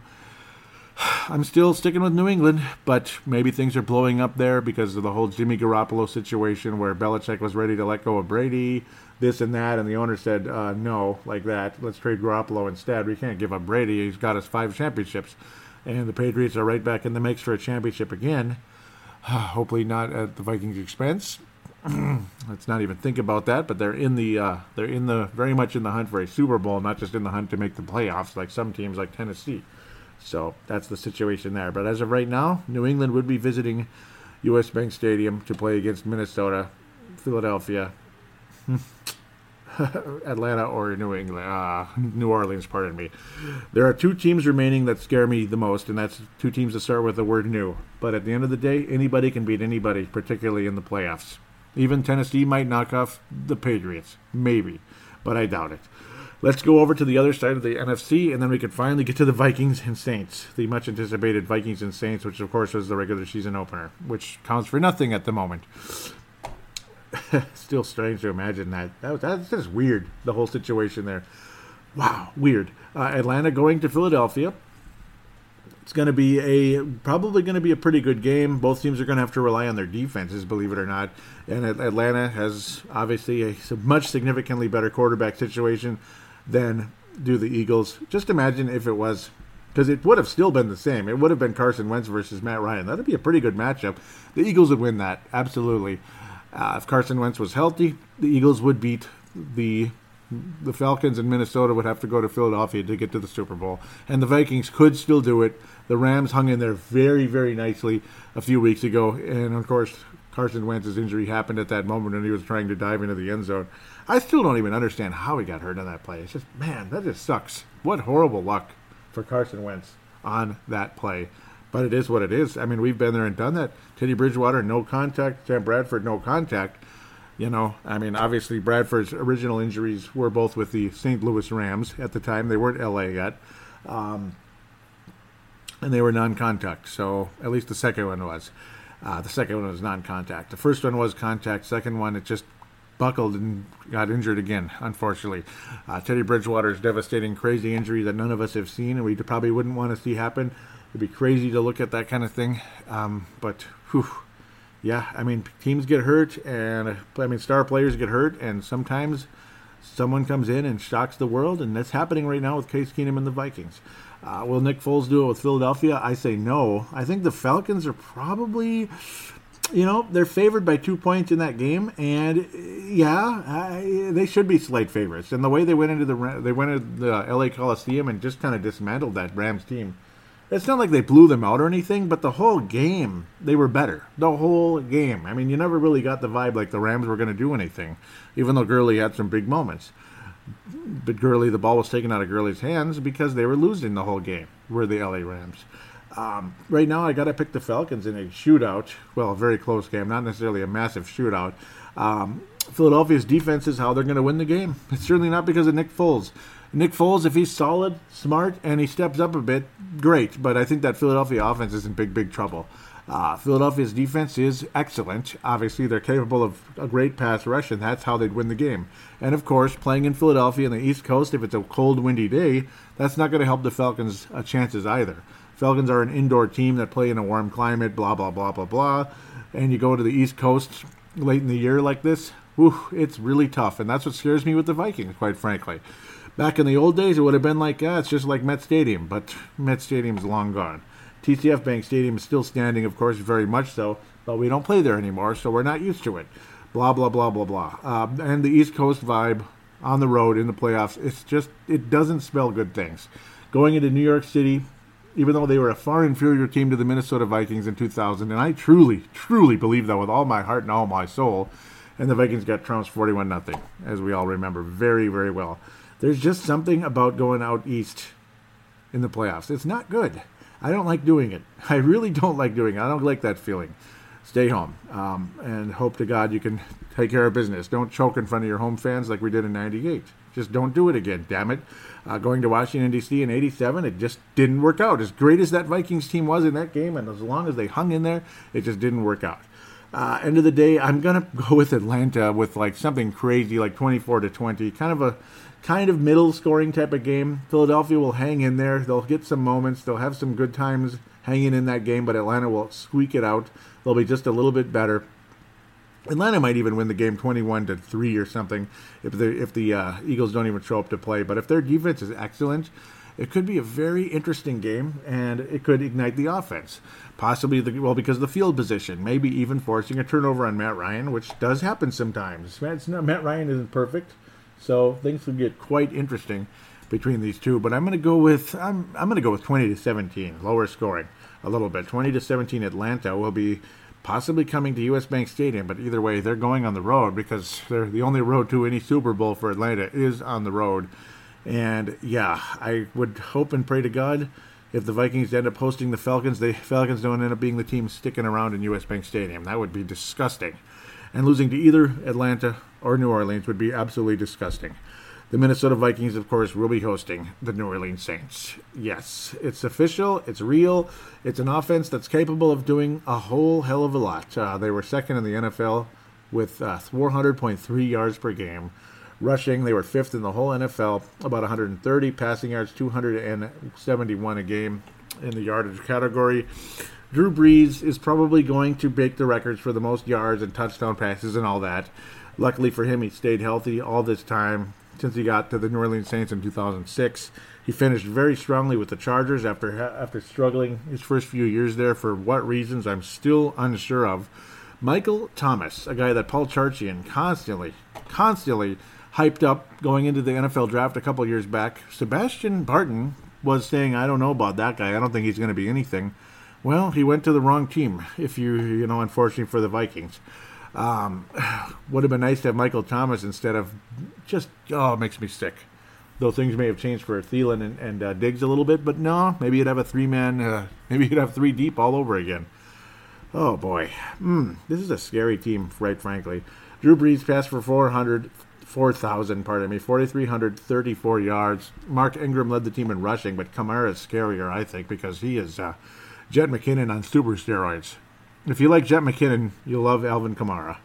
I'm still sticking with New England, but maybe things are blowing up there because of the whole Jimmy Garoppolo situation where Belichick was ready to let go of Brady, this and that, and the owner said, no, like that, let's trade Garoppolo instead. We can't give up Brady. He's got us 5 championships, and the Patriots are right back in the mix for a championship again. Hopefully not at the Vikings' expense. Let's not even think about that. But they're very much in the hunt for a Super Bowl, not just in the hunt to make the playoffs like some teams like Tennessee. So that's the situation there. But as of right now, New England would be visiting U.S. Bank Stadium to play against Minnesota, Philadelphia, Atlanta, or New Orleans, pardon me. There are 2 teams remaining that scare me the most, and that's 2 teams that start with the word new. But at the end of the day, anybody can beat anybody, particularly in the playoffs. Even Tennessee might knock off the Patriots, maybe, but I doubt it. Let's go over to the other side of the NFC, and then we can finally get to the Vikings and Saints, the much-anticipated Vikings and Saints, which, of course, was the regular season opener, which counts for nothing at the moment. Still strange to imagine that. That's just weird, the whole situation there. Wow, weird. Atlanta going to Philadelphia. It's going to be probably going to be a pretty good game. Both teams are going to have to rely on their defenses, believe it or not. And Atlanta has obviously a much significantly better quarterback situation than do the Eagles. Just imagine if it was, because it would have still been the same. It would have been Carson Wentz versus Matt Ryan. That would be a pretty good matchup. The Eagles would win that, absolutely. If Carson Wentz was healthy, the Eagles would beat the Falcons, and Minnesota would have to go to Philadelphia to get to the Super Bowl. And the Vikings could still do it. The Rams hung in there very, very nicely a few weeks ago. And, of course, Carson Wentz's injury happened at that moment when he was trying to dive into the end zone. I still don't even understand how he got hurt on that play. It's just, man, that just sucks. What horrible luck for Carson Wentz on that play. But it is what it is. I mean, we've been there and done that. Teddy Bridgewater, no contact. Sam Bradford, no contact. You know, I mean, obviously Bradford's original injuries were both with the St. Louis Rams at the time. They weren't L.A. yet. And they were non-contact. So at least the second one was. The second one was non-contact. The first one was contact. Second one, it just buckled and got injured again, unfortunately. Teddy Bridgewater's devastating, crazy injury that none of us have seen and we probably wouldn't want to see happen. It'd be crazy to look at that kind of thing. But, whew, yeah, I mean, teams get hurt, and, I mean, star players get hurt, and sometimes someone comes in and shocks the world, and that's happening right now with Case Keenum and the Vikings. Will Nick Foles do it with Philadelphia? I say no. I think the Falcons are probably, you know, they're favored by 2 points in that game, and, yeah, they should be slight favorites. And the way they went into the L.A. Coliseum and just kind of dismantled that Rams team. It's not like they blew them out or anything, but the whole game, they were better. The whole game. I mean, you never really got the vibe like the Rams were going to do anything, even though Gurley had some big moments. But the ball was taken out of Gurley's hands because they were losing the whole game, were the LA Rams. Right now, I got to pick the Falcons in a shootout. Well, a very close game, not necessarily a massive shootout. Philadelphia's defense is how they're going to win the game. It's certainly not because of Nick Foles. Nick Foles, if he's solid, smart, and he steps up a bit, great. But I think that Philadelphia offense is in big trouble. Philadelphia's defense is excellent. Obviously, they're capable of a great pass rush, and that's how they'd win the game. And, of course, playing in Philadelphia on the East Coast, if it's a cold, windy day, that's not going to help the Falcons' chances either. Falcons are an indoor team that play in a warm climate, blah, blah, blah, blah, blah. And you go to the East Coast late in the year like this, it's really tough. And that's what scares me with the Vikings, quite frankly. Back in the old days, it would have been like, it's just like Met Stadium, but Met Stadium's long gone. TCF Bank Stadium is still standing, of course, very much so, but we don't play there anymore, so we're not used to it. Blah, blah, blah, blah, blah. And the East Coast vibe on the road in the playoffs, it doesn't spell good things. Going into New York City, even though they were a far inferior team to the Minnesota Vikings in 2000, and I truly, truly believe that with all my heart and all my soul, and the Vikings got trounced 41-0, as we all remember very, very well. There's just something about going out east in the playoffs. It's not good. I don't like doing it. I really don't like doing it. I don't like that feeling. Stay home and hope to God you can take care of business. Don't choke in front of your home fans like we did in 98. Just don't do it again, damn it. Going to Washington, D.C. in 87, it just didn't work out. As great as that Vikings team was in that game and as long as they hung in there, it just didn't work out. End of the day, I'm going to go with Atlanta with like something crazy like 24-20, kind of middle scoring type of game. Philadelphia will hang in there. They'll get some moments. They'll have some good times hanging in that game, but Atlanta will squeak it out. They'll be just a little bit better. Atlanta might even win the game 21-3 or something if the Eagles don't even show up to play. But if their defense is excellent, it could be a very interesting game, and it could ignite the offense. Possibly, because of the field position, maybe even forcing a turnover on Matt Ryan, which does happen sometimes. Matt Ryan isn't perfect. So things will get quite interesting between these two, but I'm going to go with 20-17, lower scoring a little bit. 20-17 Atlanta will be possibly coming to U.S. Bank Stadium, but either way, they're going on the road because they're the only road to any Super Bowl for Atlanta is on the road. And yeah, I would hope and pray to God if the Vikings end up hosting the Falcons, the Falcons don't end up being the team sticking around in U.S. Bank Stadium. That would be disgusting. And losing to either Atlanta or New Orleans would be absolutely disgusting. The Minnesota Vikings, of course, will be hosting the New Orleans Saints. Yes, it's official, it's real, it's an offense that's capable of doing a whole hell of a lot. They were second in the NFL with 400.3 yards per game. Rushing, they were fifth in the whole NFL, about 130. Passing yards, 271 a game in the yardage category. Drew Brees is probably going to break the records for the most yards and touchdown passes and all that. Luckily for him, he stayed healthy all this time since he got to the New Orleans Saints in 2006. He finished very strongly with the Chargers after struggling his first few years there. For what reasons, I'm still unsure of. Michael Thomas, a guy that Paul Charchian constantly hyped up going into the NFL draft a couple years back. Sebastian Barton was saying, I don't know about that guy. I don't think he's going to be anything. Well, he went to the wrong team, if you know, unfortunately for the Vikings. Would have been nice to have Michael Thomas instead of it makes me sick. Though things may have changed for Thielen and Diggs a little bit, but no, maybe you'd have three deep all over again. Oh boy. This is a scary team, right frankly. Drew Brees passed for 4,334 yards. Mark Ingram led the team in rushing, but Kamara is scarier, I think, because he is... Jet McKinnon on super steroids. If you like Jet McKinnon, you'll love Alvin Kamara.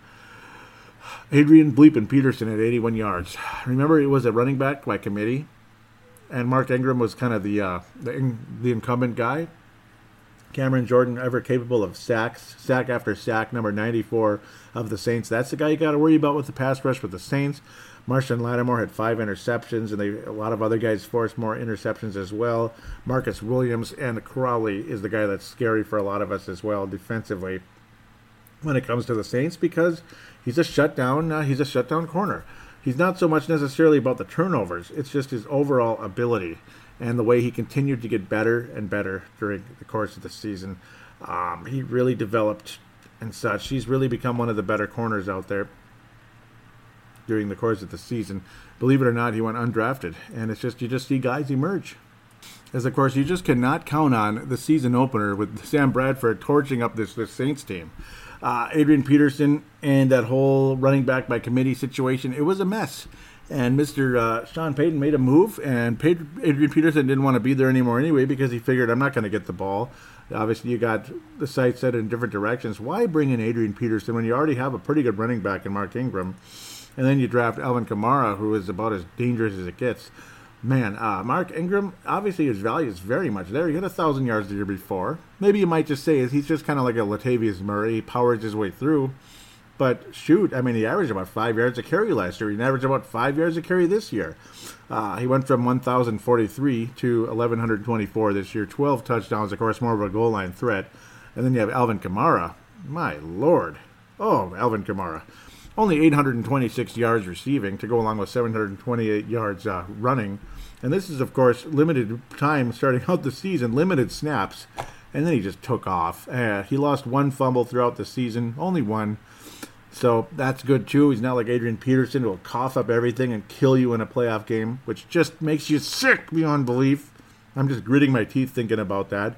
Adrian Bleepin Peterson at 81 yards. Remember, he was a running back by committee, and Mark Ingram was kind of the incumbent guy. Cameron Jordan, ever capable of sacks, sack after sack, number 94 of the Saints. That's the guy you got to worry about with the pass rush with the Saints. Marshawn Lattimore had 5 interceptions, and a lot of other guys forced more interceptions as well. Marcus Williams and Crowley is the guy that's scary for a lot of us as well defensively when it comes to the Saints because he's a shutdown corner. He's not so much necessarily about the turnovers. It's just his overall ability and the way he continued to get better and better during the course of the season. He really developed and such. He's really become one of the better corners out there during the course of the season. Believe it or not, he went undrafted. And it's just, you just see guys emerge. As of course, you just cannot count on the season opener with Sam Bradford torching up this Saints team. Adrian Peterson and that whole running back by committee situation, it was a mess. And Mr. Sean Payton made a move, and Adrian Peterson didn't want to be there anymore anyway because he figured, I'm not going to get the ball. Obviously, you got the sights set in different directions. Why bring in Adrian Peterson when you already have a pretty good running back in Mark Ingram? And then you draft Alvin Kamara, who is about as dangerous as it gets. Man, Mark Ingram, obviously his value is very much there. He had 1,000 yards the year before. Maybe you might just say he's just kind of like a Latavius Murray. He powers his way through. But shoot, I mean, he averaged about 5 yards a carry last year. He averaged about 5 yards a carry this year. He went from 1,043 to 1,124 this year. 12 touchdowns, of course, more of a goal line threat. And then you have Alvin Kamara. My Lord. Oh, Alvin Kamara. Only 826 yards receiving to go along with 728 yards running. And this is, of course, limited time starting out the season, limited snaps. And then he just took off. He lost one fumble throughout the season, only one. So that's good, too. He's not like Adrian Peterson, who will cough up everything and kill you in a playoff game, which just makes you sick beyond belief. I'm just gritting my teeth thinking about that.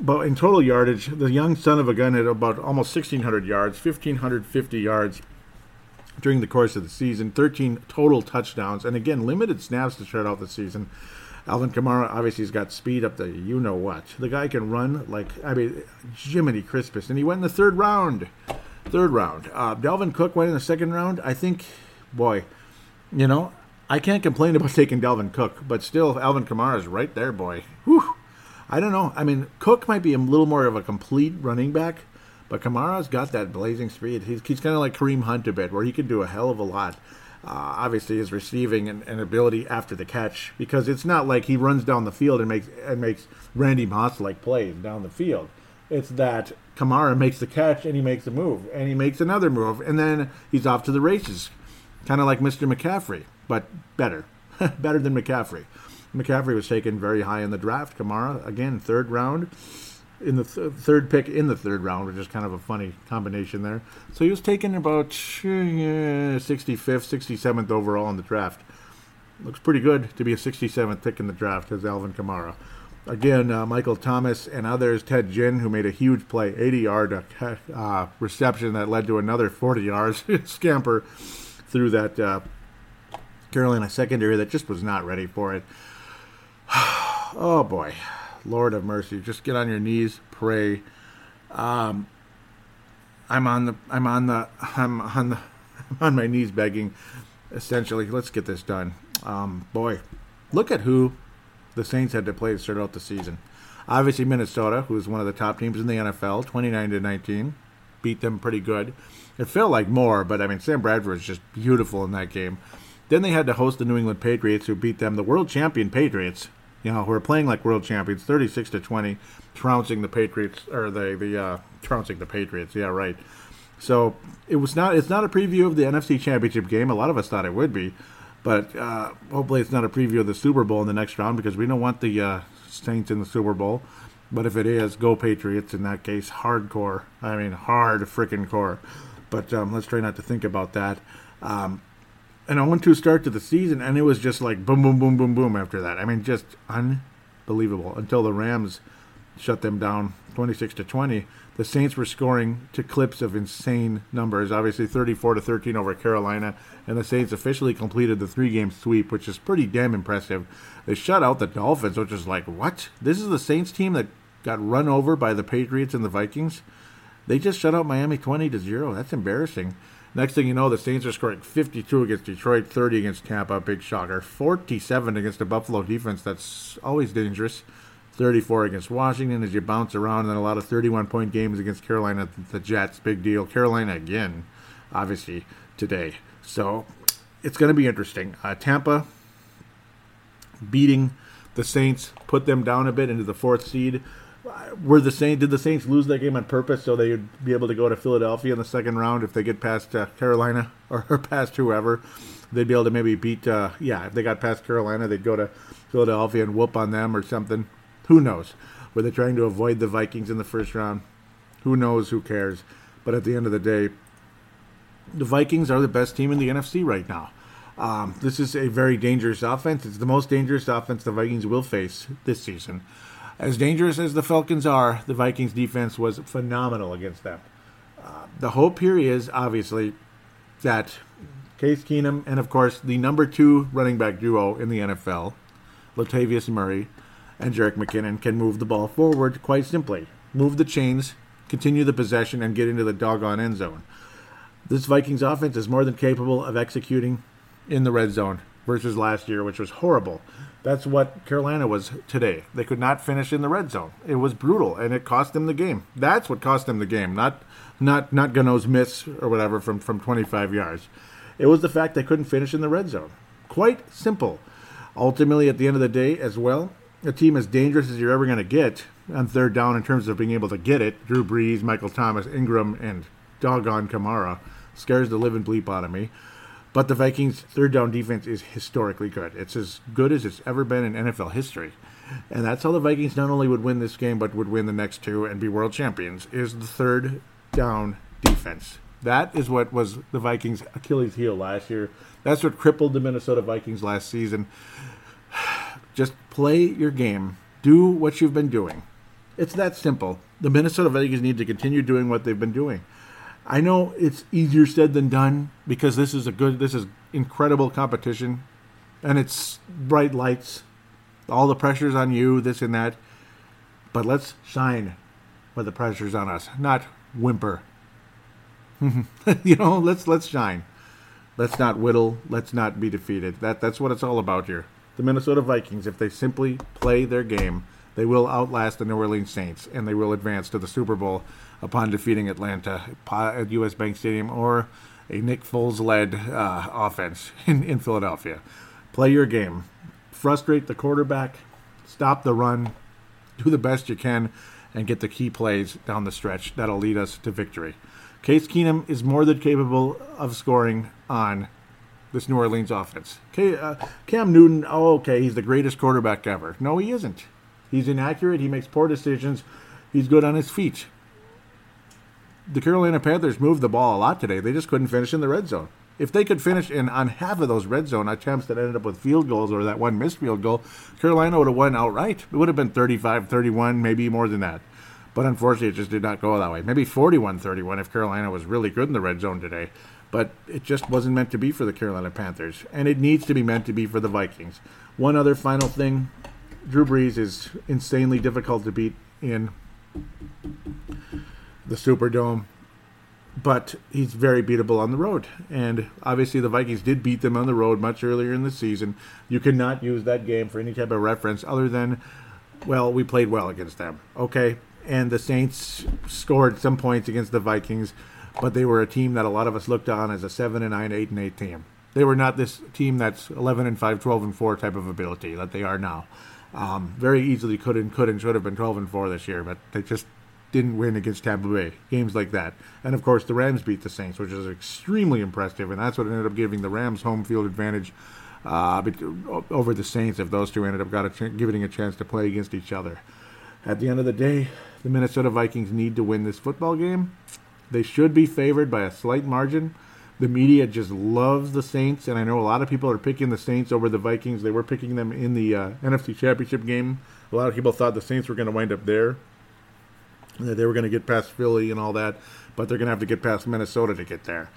But in total yardage, the young son of a gun had about almost 1,600 yards, 1,550 yards during the course of the season, 13 total touchdowns, and again, limited snaps to start out the season. Alvin Kamara, obviously, has got speed up to you-know-what. The guy can run like, I mean, Jiminy Crispus, and he went in the third round. Dalvin Cook went in the second round. I think, boy, you know, I can't complain about taking Dalvin Cook, but still, Alvin Kamara's right there, boy. Whew. I don't know. I mean, Cook might be a little more of a complete running back, but Kamara's got that blazing speed. He's kind of like Kareem Hunt a bit, where he can do a hell of a lot. Obviously, his receiving and ability after the catch, because it's not like he runs down the field and makes Randy Moss-like plays down the field. It's that Kamara makes the catch, and he makes a move, and he makes another move, and then he's off to the races, kind of like Mr. McCaffrey, but better, better than McCaffrey. McCaffrey was taken very high in the draft. Kamara, again, third round, in the third pick in the third round, which is kind of a funny combination there. So he was taken about 65th, 67th overall in the draft. Looks pretty good to be a 67th pick in the draft as Alvin Kamara. Again, Michael Thomas and others, Ted Ginn, who made a huge play, 80-yard reception that led to another 40 yards scamper through that Carolina secondary that just was not ready for it. Oh, boy. Lord of mercy. Just get on your knees, pray. I'm on my knees begging, essentially. Let's get this done. Boy, look at who the Saints had to play to start out the season. Obviously, Minnesota, who is one of the top teams in the NFL, 29-19, beat them pretty good. It felt like more, but I mean, Sam Bradford was just beautiful in that game. Then they had to host the New England Patriots, who beat them, the world champion Patriots, you know, who are playing like world champions, 36-20, trouncing the Patriots. Yeah, right. So it's not a preview of the NFC Championship game. A lot of us thought it would be, but hopefully it's not a preview of the Super Bowl in the next round, because we don't want the Saints in the Super Bowl. But if it is, go Patriots in that case, hardcore. I mean, hard freaking core. But let's try not to think about that. And a 1-2 start to the season, and it was just like boom, boom, boom, boom, boom after that. I mean, just unbelievable. Until the Rams shut them down 26-20, the Saints were scoring to clips of insane numbers. Obviously, 34-13 over Carolina, and the Saints officially completed the 3-game sweep, which is pretty damn impressive. They shut out the Dolphins, which is like, what? This is the Saints team that got run over by the Patriots and the Vikings? They just shut out Miami 20-0. That's embarrassing. Next thing you know, the Saints are scoring 52 against Detroit, 30 against Tampa, big shocker, 47 against the Buffalo defense, that's always dangerous, 34 against Washington as you bounce around, and then a lot of 31-point games against Carolina, the Jets, big deal. Carolina again, obviously, today. So it's going to be interesting. Tampa beating the Saints, put them down a bit into the fourth seed. Did the Saints lose that game on purpose so they would be able to go to Philadelphia in the second round if they get past Carolina or past whoever? They'd be able to maybe beat, if they got past Carolina, they'd go to Philadelphia and whoop on them or something. Who knows? Were they trying to avoid the Vikings in the first round? Who knows? Who cares? But at the end of the day, the Vikings are the best team in the NFC right now. This is a very dangerous offense. It's the most dangerous offense the Vikings will face this season. As dangerous as the Falcons are, the Vikings' defense was phenomenal against them. The hope here is, obviously, that Case Keenum, and of course, the number two running back duo in the NFL, Latavius Murray and Jerick McKinnon, can move the ball forward quite simply. Move the chains, continue the possession, and get into the doggone end zone. This Vikings offense is more than capable of executing in the red zone versus last year, which was horrible. That's what Carolina was today. They could not finish in the red zone. It was brutal, and it cost them the game. That's what cost them the game, not Gano's miss or whatever from 25 yards. It was the fact they couldn't finish in the red zone. Quite simple. Ultimately, at the end of the day as well, a team as dangerous as you're ever going to get on third down in terms of being able to get it, Drew Brees, Michael Thomas, Ingram, and doggone Kamara, scares the living bleep out of me. But the Vikings' third down defense is historically good. It's as good as it's ever been in NFL history. And that's how the Vikings not only would win this game, but would win the next two and be world champions, is the third down defense. That is what was the Vikings' Achilles heel last year. That's what crippled the Minnesota Vikings last season. Just play your game. Do what you've been doing. It's that simple. The Minnesota Vikings need to continue doing what they've been doing. I know it's easier said than done because this is incredible competition, and it's bright lights, all the pressure's on you, this and that. But let's shine when the pressure's on us, not whimper. Let's shine. Let's not whittle. Let's not be defeated. That's what it's all about here. The Minnesota Vikings, if they simply play their game, they will outlast the New Orleans Saints, and they will advance to the Super Bowl upon defeating Atlanta at U.S. Bank Stadium or a Nick Foles-led offense in Philadelphia. Play your game. Frustrate the quarterback. Stop the run. Do the best you can and get the key plays down the stretch. That'll lead us to victory. Case Keenum is more than capable of scoring on this New Orleans offense. Cam Newton, he's the greatest quarterback ever. No, he isn't. He's inaccurate. He makes poor decisions. He's good on his feet. The Carolina Panthers moved the ball a lot today. They just couldn't finish in the red zone. If they could finish on half of those red zone attempts that ended up with field goals or that one missed field goal, Carolina would have won outright. It would have been 35-31, maybe more than that. But unfortunately, it just did not go that way. Maybe 41-31 if Carolina was really good in the red zone today. But it just wasn't meant to be for the Carolina Panthers. And it needs to be meant to be for the Vikings. One other final thing. Drew Brees is insanely difficult to beat in the Superdome, but he's very beatable on the road. And obviously the Vikings did beat them on the road much earlier in the season. You cannot use that game for any type of reference other than, well, we played well against them. Okay, and the Saints scored some points against the Vikings, but they were a team that a lot of us looked on as a 7-9, 8-8 team. They were not this team that's 11-5, 12-4 type of ability that they are now. Very easily could and should have been 12-4 this year, but they just didn't win against Tampa Bay, games like that. And, of course, the Rams beat the Saints, which is extremely impressive, and that's what ended up giving the Rams home field advantage over the Saints if those two ended up giving a chance to play against each other. At the end of the day, the Minnesota Vikings need to win this football game. They should be favored by a slight margin. The media just loves the Saints, and I know a lot of people are picking the Saints over the Vikings. They were picking them in the NFC Championship game. A lot of people thought the Saints were going to wind up there, and that they were going to get past Philly and all that, but they're going to have to get past Minnesota to get there.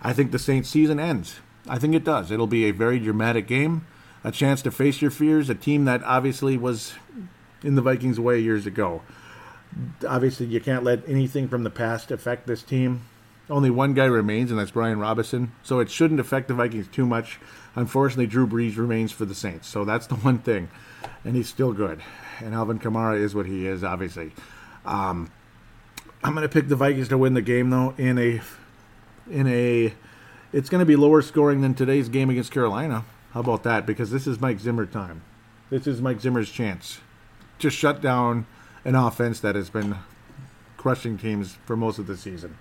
I think the Saints season ends. I think it does. It'll be a very dramatic game, a chance to face your fears, a team that obviously was in the Vikings' way years ago. Obviously, you can't let anything from the past affect this team. Only one guy remains, and that's Brian Robinson, so it shouldn't affect the Vikings too much. Unfortunately, Drew Brees remains for the Saints, so that's the one thing, and he's still good. And Alvin Kamara is what he is, obviously. I'm going to pick the Vikings to win the game, though, in a it's going to be lower scoring than today's game against Carolina. How about that? Because this is Mike Zimmer time. This is Mike Zimmer's chance to shut down an offense that has been crushing teams for most of the season.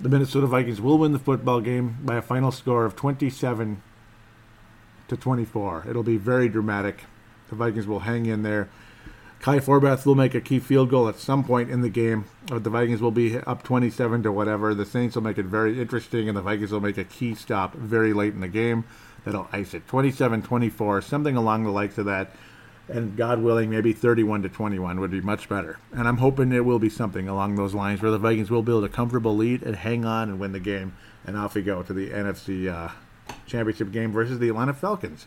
The Minnesota Vikings will win the football game by a final score of 27-24. It'll be very dramatic. The Vikings will hang in there. Kai Forbath will make a key field goal at some point in the game. But the Vikings will be up 27 to whatever. The Saints will make it very interesting, and the Vikings will make a key stop very late in the game. That'll ice it. 27-24, something along the likes of that. And God willing, maybe 31-21 would be much better. And I'm hoping it will be something along those lines where the Vikings will build a comfortable lead and hang on and win the game. And off we go to the NFC Championship game versus the Atlanta Falcons,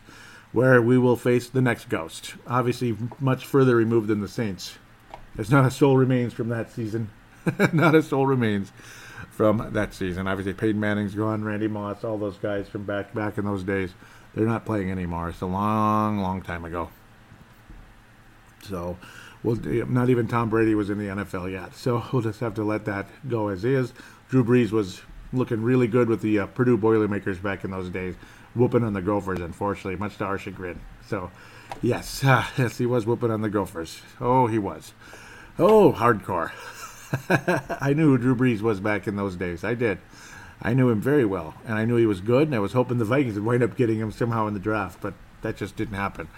where we will face the next ghost. Obviously, much further removed than the Saints. There's not a soul remains from that season. Not a soul remains from that season. Obviously, Peyton Manning's gone, Randy Moss, all those guys from back in those days. They're not playing anymore. It's a long, long time ago. So, not even Tom Brady was in the NFL yet. So, we'll just have to let that go as is. Drew Brees was looking really good with the Purdue Boilermakers back in those days, whooping on the Gophers, unfortunately, much to our chagrin. So, yes, he was whooping on the Gophers. Oh, he was. Oh, hardcore. I knew who Drew Brees was back in those days. I did. I knew him very well, and I knew he was good, and I was hoping the Vikings would wind up getting him somehow in the draft, but that just didn't happen.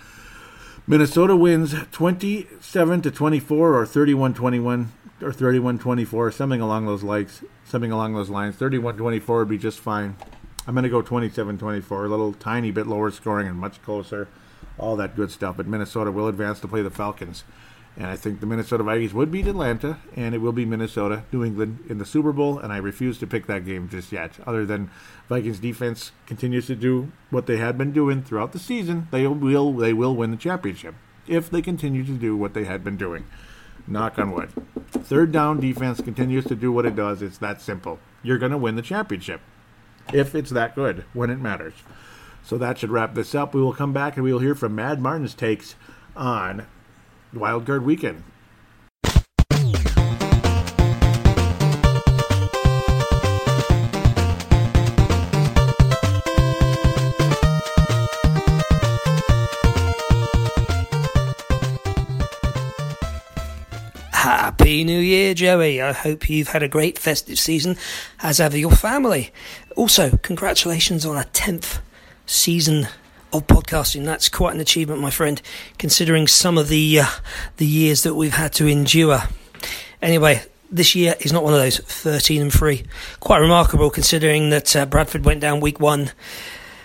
Minnesota wins 27-24 or 31-21 or 31-24, something along those lines. 31-24 would be just fine. I'm going to go 27-24, a little tiny bit lower scoring and much closer, all that good stuff. But Minnesota will advance to play the Falcons. And I think the Minnesota Vikings would beat Atlanta, and it will be Minnesota, New England in the Super Bowl, and I refuse to pick that game just yet. Other than Vikings defense continues to do what they had been doing throughout the season, they will win the championship if they continue to do what they had been doing. Knock on wood. Third down defense continues to do what it does. It's that simple. You're going to win the championship if it's that good when it matters. So that should wrap this up. We will come back and we will hear from Mad Martin's takes on Wild Card Weekend. Happy New Year, Joey. I hope you've had a great festive season, as have your family. Also, congratulations on a 10th season of podcasting. That's quite an achievement, my friend, considering some of the years that we've had to endure. Anyway, this year is not one of those. 13-3, quite remarkable considering that Bradford went down week one.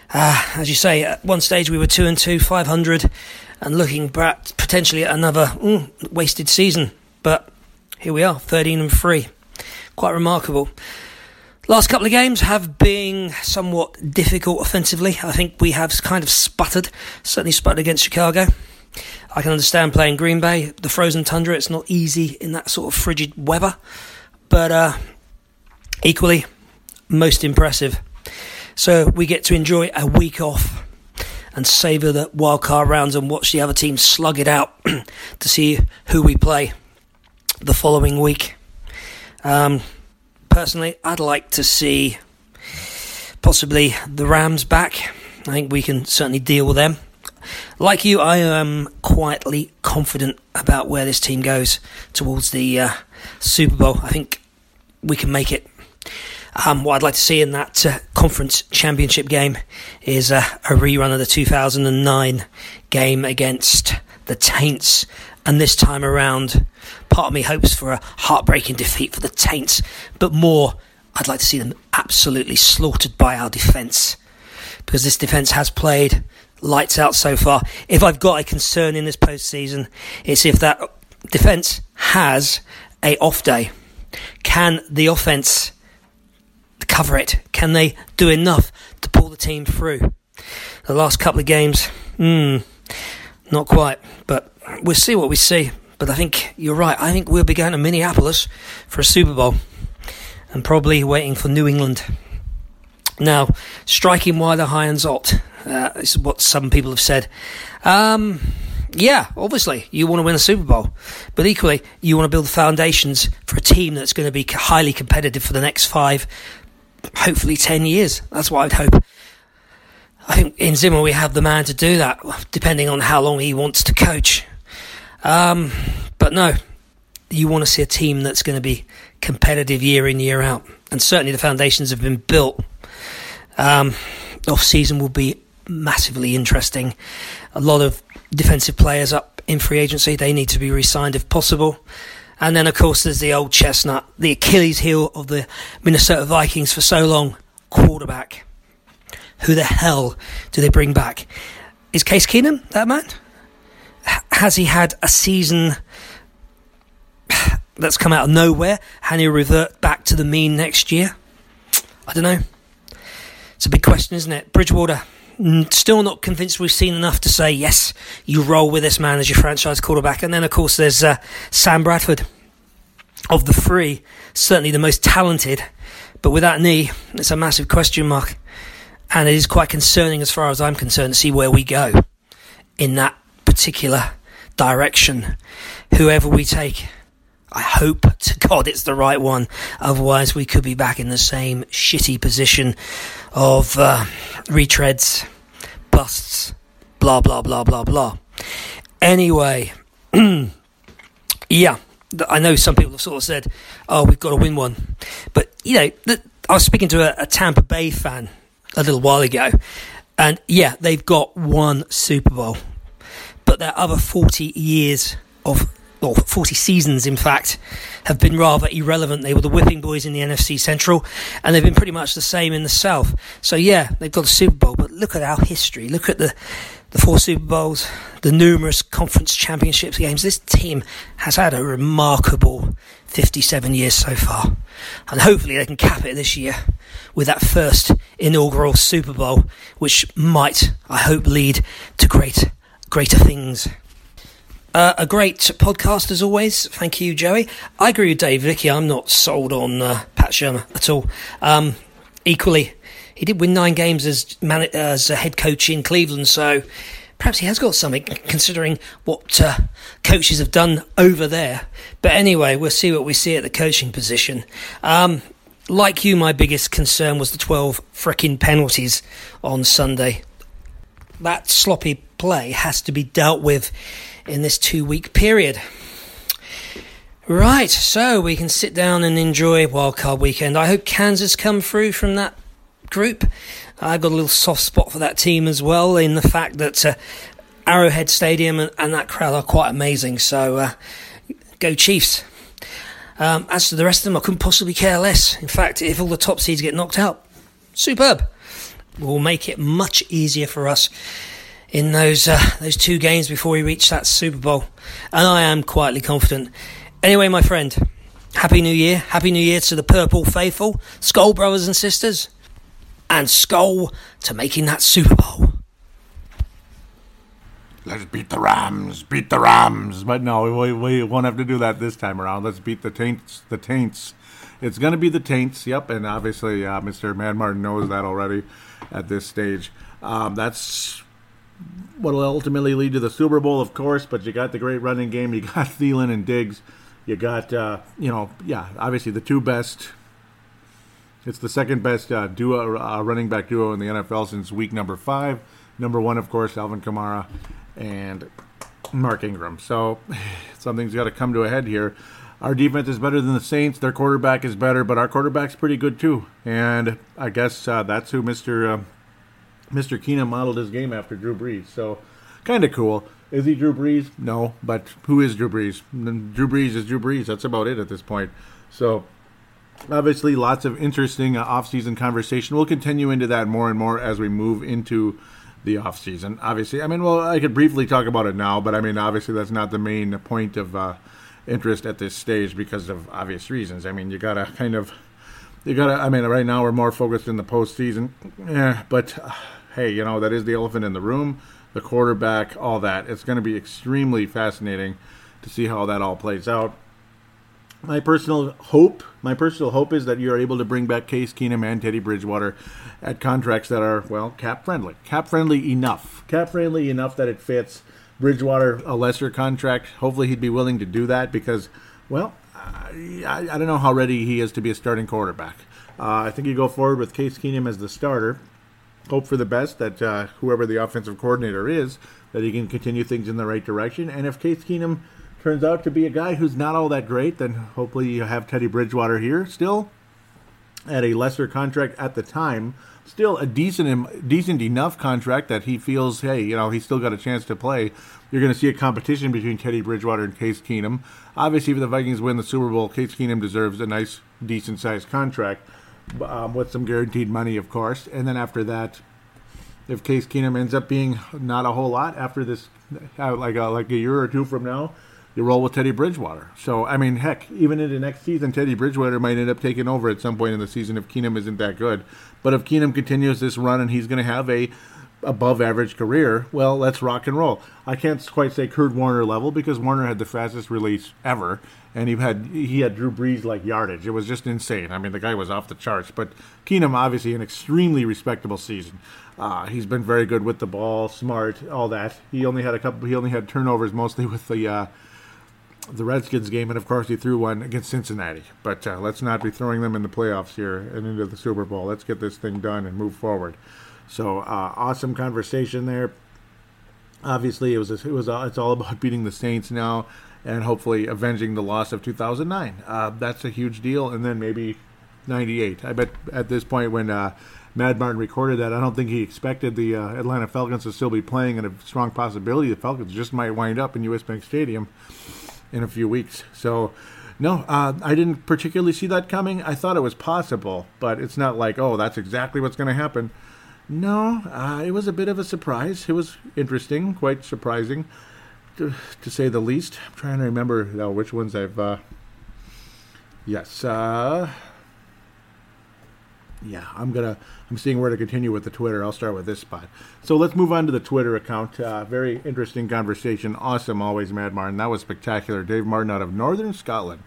As you say, at one stage we were 2-2, 500, and looking back potentially at another wasted season. But here we are, 13-3, quite remarkable. Last couple of games have been somewhat difficult offensively. I think we have kind of certainly sputtered against Chicago. I can understand playing Green Bay, the frozen tundra. It's not easy in that sort of frigid weather. But equally, most impressive. So we get to enjoy a week off and savour the wildcard rounds and watch the other teams slug it out to see who we play the following week. Personally, I'd like to see possibly the Rams back. I think we can certainly deal with them. Like you, I am quietly confident about where this team goes towards the Super Bowl. I think we can make it. What I'd like to see in that conference championship game is a rerun of the 2009 game against the Taints. And this time around, part of me hopes for a heartbreaking defeat for the Taints, but more, I'd like to see them absolutely slaughtered by our defence, because this defence has played lights out so far. If I've got a concern in this postseason, it's if that defence has a off day. Can the offence cover it? Can they do enough to pull the team through? The last couple of games, not quite, but we'll see what we see. But I think you're right. I think we'll be going to Minneapolis for a Super Bowl and probably waiting for New England. Now, striking while the iron's hot is what some people have said. Yeah, obviously, you want to win a Super Bowl. But equally, you want to build the foundations for a team that's going to be highly competitive for the next 5, hopefully 10 years. That's what I'd hope. I think in Zimmer we have the man to do that, depending on how long he wants to coach. But no, you want to see a team that's going to be competitive year in, year out. And certainly the foundations have been built. Off-season will be massively interesting. A lot of defensive players up in free agency. They need to be re-signed if possible. And then, of course, there's the old chestnut, the Achilles heel of the Minnesota Vikings for so long, quarterback. Who the hell do they bring back? Is Case Keenum that man? Has he had a season that's come out of nowhere? Can he revert back to the mean next year? I don't know. It's a big question, isn't it? Bridgewater, still not convinced we've seen enough to say, yes, you roll with this man as your franchise quarterback. And then, of course, there's Sam Bradford. Of the three, certainly the most talented. But with that knee, it's a massive question mark. And it is quite concerning, as far as I'm concerned, to see where we go in that particular direction. Whoever we take, I hope to God it's the right one. Otherwise, we could be back in the same shitty position of retreads, busts, blah, blah, blah, blah, blah. Anyway, yeah, I know some people have sort of said, oh, we've got to win one. But, you know, I was speaking to a Tampa Bay fan a little while ago, and yeah, they've got one Super Bowl, but their other 40 seasons, in fact, have been rather irrelevant. They were the whipping boys in the NFC Central, and they've been pretty much the same in the South. So yeah, they've got a Super Bowl, but look at our history. Look at the four Super Bowls, the numerous conference championships games. This team has had a remarkable 57 years so far, and hopefully they can cap it this year with that first inaugural Super Bowl, which might, I hope, lead to greater things. A great podcast, as always. Thank you, Joey. I agree with Dave Vicky. I'm not sold on Pat Shermer at all. Equally, he did win 9 games as a head coach in Cleveland, so perhaps he has got something, considering what coaches have done over there. But anyway, we'll see what we see at the coaching position. Like you, my biggest concern was the 12 frickin' penalties on Sunday. That sloppy play has to be dealt with in this 2-week period. Right, so we can sit down and enjoy wildcard weekend. I hope Kansas come through from that group. I've got a little soft spot for that team as well, in the fact that Arrowhead Stadium and that crowd are quite amazing, so go Chiefs. As to the rest of them, I couldn't possibly care less. In fact, if all the top seeds get knocked out, superb. We'll make it much easier for us in those 2 games before we reach that Super Bowl. And I am quietly confident. Anyway, my friend, Happy New Year. Happy New Year to the Purple Faithful. Skol, brothers and sisters. And skol to making that Super Bowl. Let's beat the Rams. Beat the Rams. But no, we won't have to do that this time around. Let's beat the Taints. The Taints. It's going to be the Taints. Yep, and obviously Mr. Matt Martin knows that already at this stage. That's what will ultimately lead to the Super Bowl, of course, but you got the great running game. You got Thielen and Diggs. You got, obviously the 2 best. It's the 2nd best running back duo in the NFL since week number 5. Number 1, of course, Alvin Kamara and Mark Ingram. So something's got to come to a head here. Our defense is better than the Saints. Their quarterback is better, but our quarterback's pretty good too. And I guess that's who Mr. Keenum modeled his game after, Drew Brees. So, kind of cool. Is he Drew Brees? No, but who is Drew Brees? Drew Brees is Drew Brees. That's about it at this point. So, obviously, lots of interesting off-season conversation. We'll continue into that more and more as we move into the off-season. Obviously, I could briefly talk about it now, but, obviously, that's not the main point of interest at this stage because of obvious reasons. Right now we're more focused in the postseason. Yeah, but hey, that is the elephant in the room, the quarterback, all that. It's going to be extremely fascinating to see how that all plays out. My personal hope is that you are able to bring back Case Keenum and Teddy Bridgewater at contracts that are, well, cap friendly enough that it fits. Bridgewater, a lesser contract. Hopefully he'd be willing to do that because, well, I don't know how ready he is to be a starting quarterback. I think you go forward with Case Keenum as the starter. Hope for the best that whoever the offensive coordinator is, that he can continue things in the right direction. And if Case Keenum turns out to be a guy who's not all that great, then hopefully you have Teddy Bridgewater here still at a lesser contract at the time. Still a decent enough contract that he feels, hey, he's still got a chance to play. You're going to see a competition between Teddy Bridgewater and Case Keenum. Obviously, if the Vikings win the Super Bowl, Case Keenum deserves a nice, decent-sized contract with some guaranteed money, of course. And then after that, if Case Keenum ends up being not a whole lot after this, like a year or two from now, You roll with Teddy Bridgewater. So, I mean, heck, even into next season, Teddy Bridgewater might end up taking over at some point in the season if Keenum isn't that good. But if Keenum continues this run and he's going to have a above-average career, well, let's rock and roll. I can't quite say Kurt Warner level because Warner had the fastest release ever, and he had Drew Brees-like yardage. It was just insane. I mean, the guy was off the charts. But Keenum, obviously, an extremely respectable season. He's been very good with the ball, smart, all that. He only had turnovers mostly with the Redskins game, and of course he threw one against Cincinnati. But let's not be throwing them in the playoffs here and into the Super Bowl. Let's get this thing done and move forward. So awesome conversation there. Obviously, it's all about beating the Saints now and hopefully avenging the loss of 2009. That's a huge deal, and then maybe 98. I bet at this point when Mad Martin recorded that, I don't think he expected the Atlanta Falcons to still be playing, and a strong possibility the Falcons just might wind up in U.S. Bank Stadium in a few weeks. So, no, I didn't particularly see that coming. I thought it was possible, but it's not like, oh, that's exactly what's going to happen. No, it was a bit of a surprise. It was interesting, quite surprising, to say the least. I'm trying to remember now which ones I've... I'm seeing where to continue with the Twitter. I'll start with this spot. So let's move on to the Twitter account. Very interesting conversation. Awesome, always, Mad Martin. That was spectacular. Dave Martin out of Northern Scotland.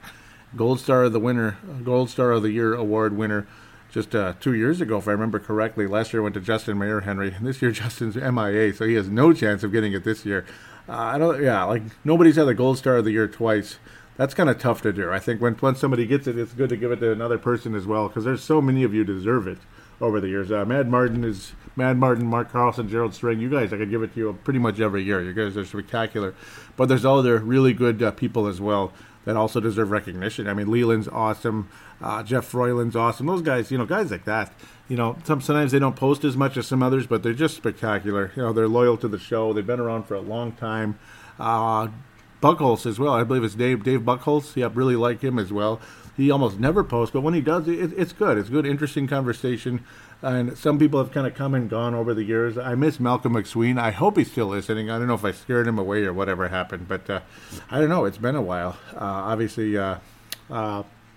Gold Star of the Year award winner just 2 years ago, if I remember correctly. Last year went to Justin Mayer-Henry. And this year Justin's MIA, so he has no chance of getting it this year. Nobody's had the Gold Star of the Year twice. That's kind of tough to do. I think once somebody gets it, it's good to give it to another person as well, because there's so many of you deserve it over the years. Mad Martin, Mark Carlson, Gerald String. You guys, I could give it to you pretty much every year. You guys are spectacular. But there's other really good people as well that also deserve recognition. I mean, Leland's awesome. Jeff Froyland's awesome. Those guys, guys like that. Sometimes they don't post as much as some others, but they're just spectacular. They're loyal to the show. They've been around for a long time. Buchholz as well. I believe it's Dave Buchholz. Yep, really like him as well. He almost never posts, but when he does, it's good. It's good, interesting conversation. And some people have kind of come and gone over the years. I miss Malcolm McSween. I hope he's still listening. I don't know if I scared him away or whatever happened, but I don't know. It's been a while.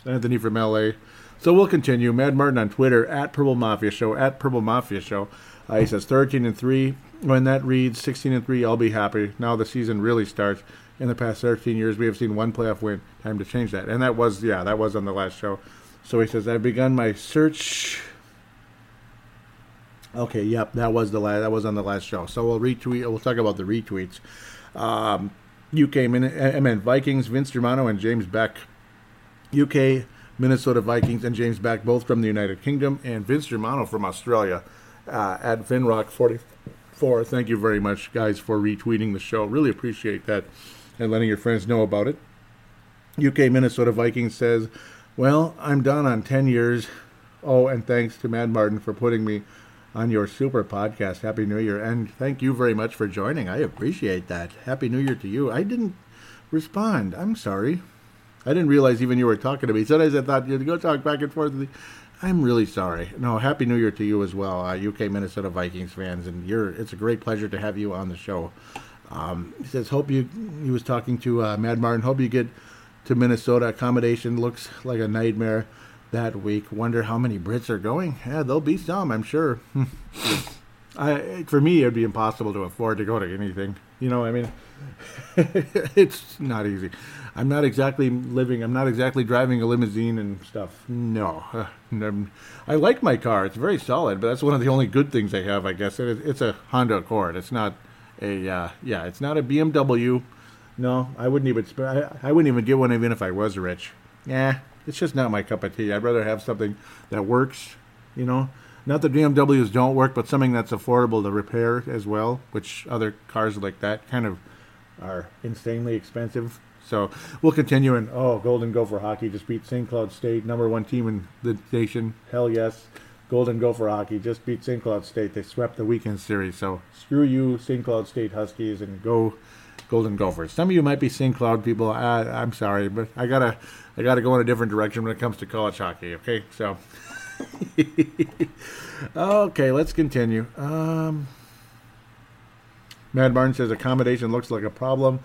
Anthony from L.A. So we'll continue. Mad Martin on Twitter, @PurpleMafiaShow. He says 13-3. When that reads 16-3, I'll be happy. Now the season really starts. In the past 13 years, we have seen one playoff win. Time to change that. And that was on the last show. So he says, I've begun my search. Okay, yep, that was on the last show. So we'll talk about the retweets. UK, Vikings, Vince Germano and James Beck. UK, Minnesota Vikings and James Beck, both from the United Kingdom. And Vince Germano from Australia, @Vinrock44. Thank you very much, guys, for retweeting the show. Really appreciate that. And letting your friends know about it. UK Minnesota Vikings says, well, I'm done on 10 years. Oh, and thanks to Mad Martin for putting me on your super podcast. Happy New Year. And thank you very much for joining. I appreciate that. Happy New Year to you. I didn't respond. I'm sorry. I didn't realize even you were talking to me. Sometimes I thought you'd go talk back and forth. I'm really sorry. No, Happy New Year to you as well, UK Minnesota Vikings fans. And it's a great pleasure to have you on the show. He says, he was talking to Mad Martin, hope you get to Minnesota. Accommodation looks like a nightmare that week. Wonder how many Brits are going. Yeah, there'll be some, I'm sure. For me, it'd be impossible to afford to go to anything. It's not easy. I'm not exactly driving a limousine and stuff. No. I like my car. It's very solid, but that's one of the only good things I have, I guess. It's a Honda Accord. It's not... it's not a BMW. No, I wouldn't even get one even if I was rich. Yeah, it's just not my cup of tea. I'd rather have something that works, Not that BMWs don't work, but something that's affordable to repair as well, which other cars like that kind of are insanely expensive. So we'll continue. And, Golden Gopher Hockey just beat St. Cloud State, number one team in the nation. Hell yes. Golden Gopher Hockey just beat St. Cloud State. They swept the weekend series. So screw you, St. Cloud State Huskies, and go Golden Gophers. Some of you might be St. Cloud people. I'm sorry, but I gotta go in a different direction when it comes to college hockey. Okay, so okay, let's continue. Mad Barnes says accommodation looks like a problem.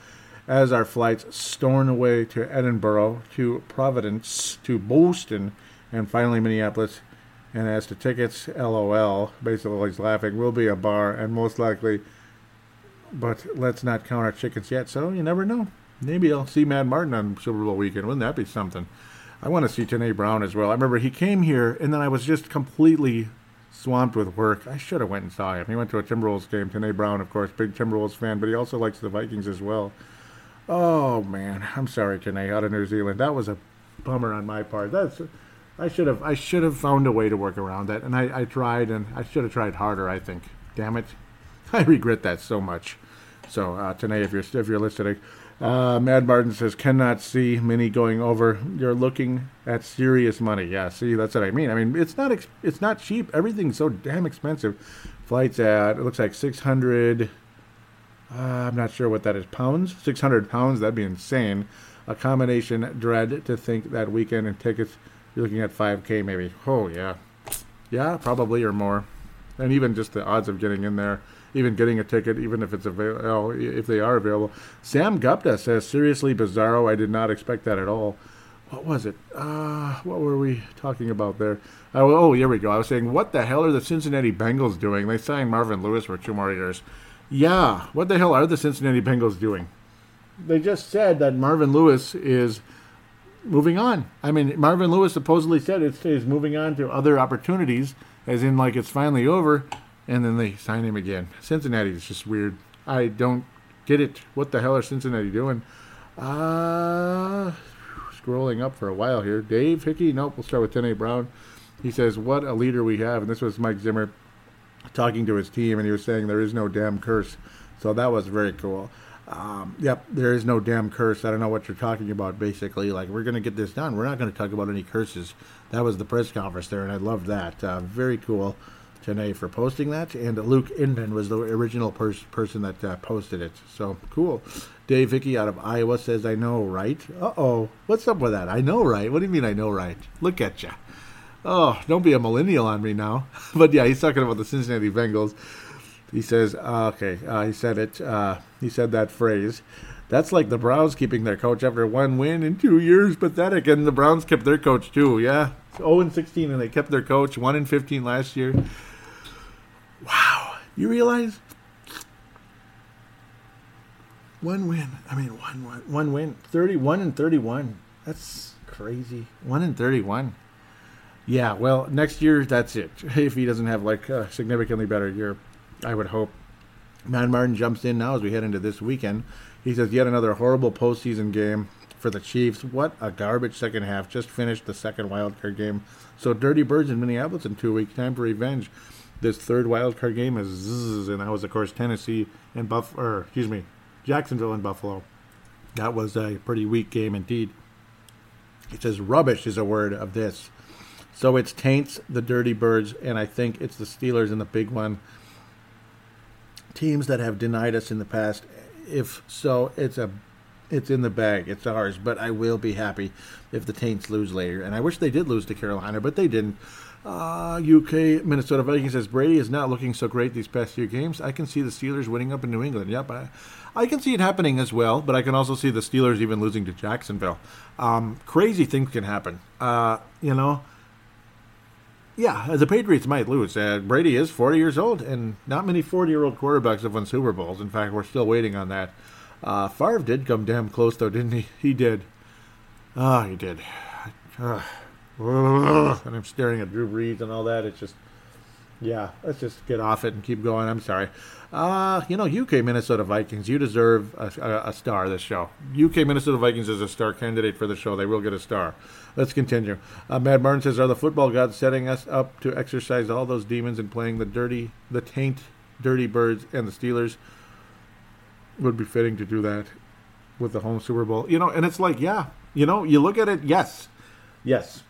as our flights stormed away to Edinburgh, to Providence, to Boston, and finally Minneapolis. And as to tickets, LOL, basically he's laughing, will be a bar, and most likely, but let's not count our chickens yet, so you never know. Maybe I'll see Mad Martin on Super Bowl weekend. Wouldn't that be something? I want to see Tanae Brown as well. I remember he came here, and then I was just completely swamped with work. I should have went and saw him. He went to a Timberwolves game. Tanae Brown, of course, big Timberwolves fan, but he also likes the Vikings as well. Oh, man. I'm sorry, Tanae, out of New Zealand. That was a bummer on my part. I should have found a way to work around that, and I tried, and I should have tried harder, I think. Damn it. I regret that so much. So, Tanae, if you're listening... Mad Martin says, cannot see Minnie going over. You're looking at serious money. Yeah, see, that's what I mean. I mean, it's not cheap. Everything's so damn expensive. Flights at, it looks like 600, I'm not sure what that is, pounds? 600 pounds, that'd be insane. Accommodation, dread to think that weekend and tickets, you're looking at 5K maybe. Oh, yeah. Yeah, probably, or more. And even just the odds of getting in there. Even getting a ticket, even if it's available, if they are available. Sam Gupta says, seriously bizarro. I did not expect that at all. What was it? What were we talking about there? Oh, here we go. I was saying, what the hell are the Cincinnati Bengals doing? They signed Marvin Lewis for 2 more years. Yeah, what the hell are the Cincinnati Bengals doing? They just said that Marvin Lewis is moving on. I mean, Marvin Lewis supposedly said it is moving on to other opportunities, as in like it's finally over. And then they sign him again. Cincinnati is just weird. I don't get it. What the hell are Cincinnati doing? Scrolling up for a while here. Dave Hickey. Nope, we'll start with Tanae Brown. He says, what a leader we have. And this was Mike Zimmer talking to his team, and he was saying there is no damn curse. So that was very cool. Yep, there is no damn curse. I don't know what you're talking about, basically. Like, we're going to get this done. We're not going to talk about any curses. That was the press conference there, and I loved that. Very cool. Tanae for posting that, and Luke Inman was the original person that posted it. So cool. Dave Hickey out of Iowa says, I know, right? Uh-oh. What's up with that? I know, right? What do you mean I know, right? Look at ya. Oh, don't be a millennial on me now. But yeah, he's talking about the Cincinnati Bengals. He says, he said that phrase. That's like the Browns keeping their coach after 1 win in 2 years. Pathetic. And the Browns kept their coach too, yeah. 0-16, and they kept their coach. 1-15 last year. Wow. You realize? 1 win. I mean, one win. 31-31. That's crazy. 1-31. Yeah, well, next year, that's it. If he doesn't have, like, a significantly better year, I would hope. Matt Martin jumps in now as we head into this weekend. He says, yet another horrible postseason game for the Chiefs. What a garbage second half. Just finished the second wildcard game. So Dirty Birds in Minneapolis in 2 weeks. Time for revenge. This third wildcard game is zzz, and that was, of course, Jacksonville and Buffalo. That was a pretty weak game indeed. It says rubbish is a word of this. So it's taints, the Dirty Birds, and I think it's the Steelers in the big one. Teams that have denied us in the past. If so, it's in the bag. It's ours, but I will be happy if the taints lose later. And I wish they did lose to Carolina, but they didn't. UK Minnesota Vikings says Brady is not looking so great these past few games. I can see the Steelers winning up in New England. Yep, I can see it happening as well, but I can also see the Steelers even losing to Jacksonville. Crazy things can happen. Yeah, the Patriots might lose. Brady is 40 years old, and not many 40-year-old quarterbacks have won Super Bowls. In fact, we're still waiting on that. Favre did come damn close, though, didn't he? He did. He did. And I'm staring at Drew Brees and all that. It's just, yeah, let's just get off it and keep going. I'm sorry. UK Minnesota Vikings, you deserve a star this show. UK Minnesota Vikings is a star candidate for the show. They will get a star. Let's continue. Matt Martin says, are the football gods setting us up to exercise all those demons and playing the taint, Dirty Birds, and the Steelers? Would be fitting to do that with the home Super Bowl. And it's like, yeah. You look at it, yes. Yes.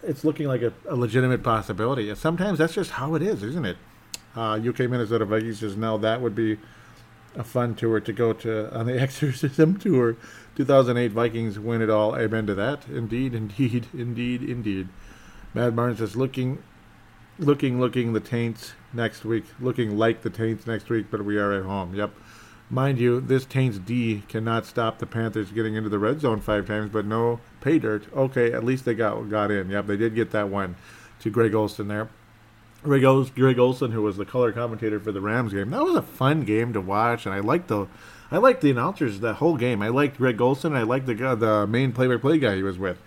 It's looking like a legitimate possibility. And sometimes that's just how it is, isn't it? UK Minnesota Vikings says, now that would be a fun tour to go to on the Exorcism Tour. 2008 Vikings win it all. Amen to that. Indeed. Mad Martin says, looking the taints next week. Looking like the taints next week, but we are at home. Yep. Mind you, this Taints D cannot stop the Panthers getting into the red zone five times, but no pay dirt. Okay, at least they got in. Yep, they did get that one to Greg Olson there. Greg Olson, who was the color commentator for the Rams game. That was a fun game to watch, and I liked the announcers that whole game. I liked Greg Olson. I liked the main play-by-play guy he was with.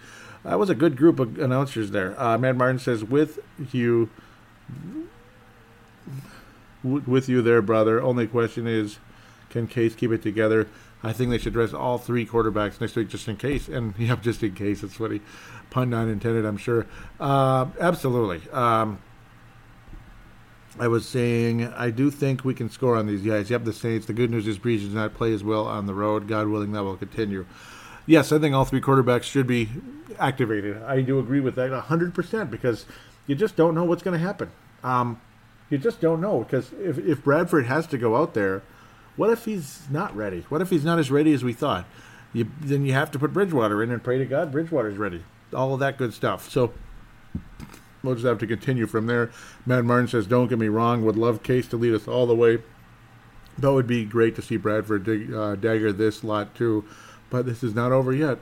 That was a good group of announcers there. Matt Martin says, with you there, brother. Only question is, can Case keep it together? I think they should rest all three quarterbacks next week just in case. And, yeah, just in case. That's what he, pun not intended, I'm sure. Absolutely. I was saying, I do think we can score on these guys. Yep, the Saints. The good news is Brees does not play as well on the road. God willing, that will continue. Yes, I think all three quarterbacks should be activated. I do agree with that 100% because you just don't know what's going to happen. You just don't know because if Bradford has to go out there, what if he's not ready? What if he's not as ready as we thought? Then you have to put Bridgewater in and pray to God Bridgewater's ready. All of that good stuff. So we'll just have to continue from there. Matt Martin says, don't get me wrong, would love Case to lead us all the way. That would be great to see Bradford dagger this lot too. But this is not over yet.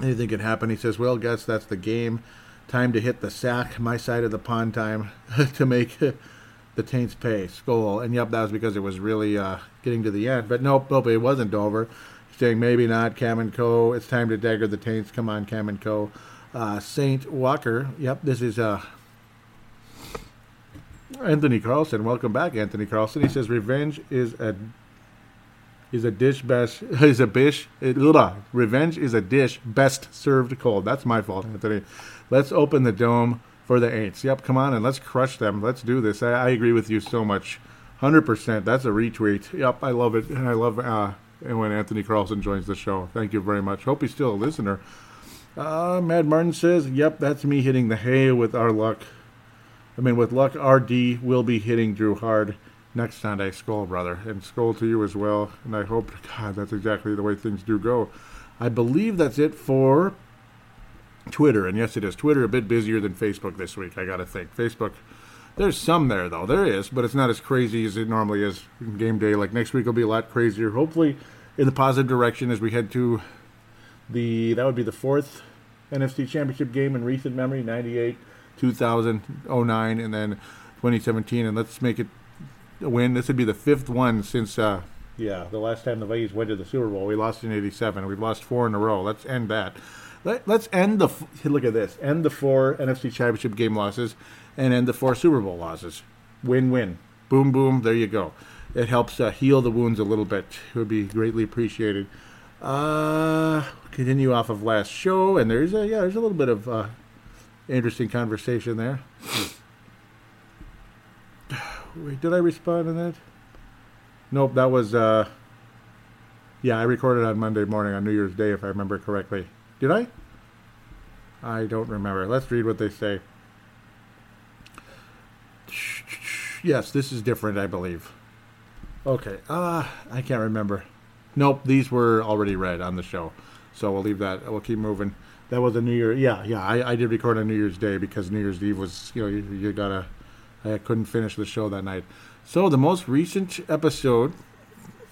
Anything can happen. He says, well, guess that's the game. Time to hit the sack. My side of the pond time to make the Taints pay. Skull. And yep, that was because it was really getting to the end. But nope, it wasn't over. He's saying, maybe not, Cam and Co. It's time to dagger the Taints. Come on, Cam and Co. Saint Walker. Yep, this is Anthony Carlson. Welcome back, Anthony Carlson. He says, revenge is a... Revenge is a dish best served cold. That's my fault, Anthony. Let's open the dome for the Aints. Yep, come on and let's crush them. Let's do this. I agree with you so much. 100%. That's a retweet. Yep, I love it. And I love when Anthony Carlson joins the show. Thank you very much. Hope he's still a listener. Mad Martin says, yep, that's me hitting the hay with our luck. With luck, RD will be hitting Drew hard. Next Sunday, Skull, brother, and Skull to you as well. And I hope, God, that's exactly the way things do go. I believe that's it for Twitter. And yes, it is. Twitter a bit busier than Facebook this week, I got to think. Facebook, there's some there, though. There is, but it's not as crazy as it normally is in game day. Like next week will be a lot crazier, hopefully in the positive direction as we head to that would be the fourth NFC Championship game in recent memory, 98, 2000, 09, and then 2017. And let's make it win. This would be the fifth one since the last time the Vikings went to the Super Bowl. We lost in 87. We've lost four in a row. Let's end that. Let's end the look at this. End the four NFC Championship game losses and end the four Super Bowl losses. Win-win. Boom, boom. There you go. It helps heal the wounds a little bit. It would be greatly appreciated. Continue off of last show, and there's a little bit of interesting conversation there. Wait, did I respond to that? Nope, that was, I recorded on Monday morning on New Year's Day, if I remember correctly. Did I? I don't remember. Let's read what they say. Yes, this is different, I believe. Okay, I can't remember. Nope, these were already read on the show, so we'll leave that. We'll keep moving. That was a New Year. Yeah, I did record on New Year's Day because New Year's Eve was, you gotta... I couldn't finish the show that night. So the most recent episode,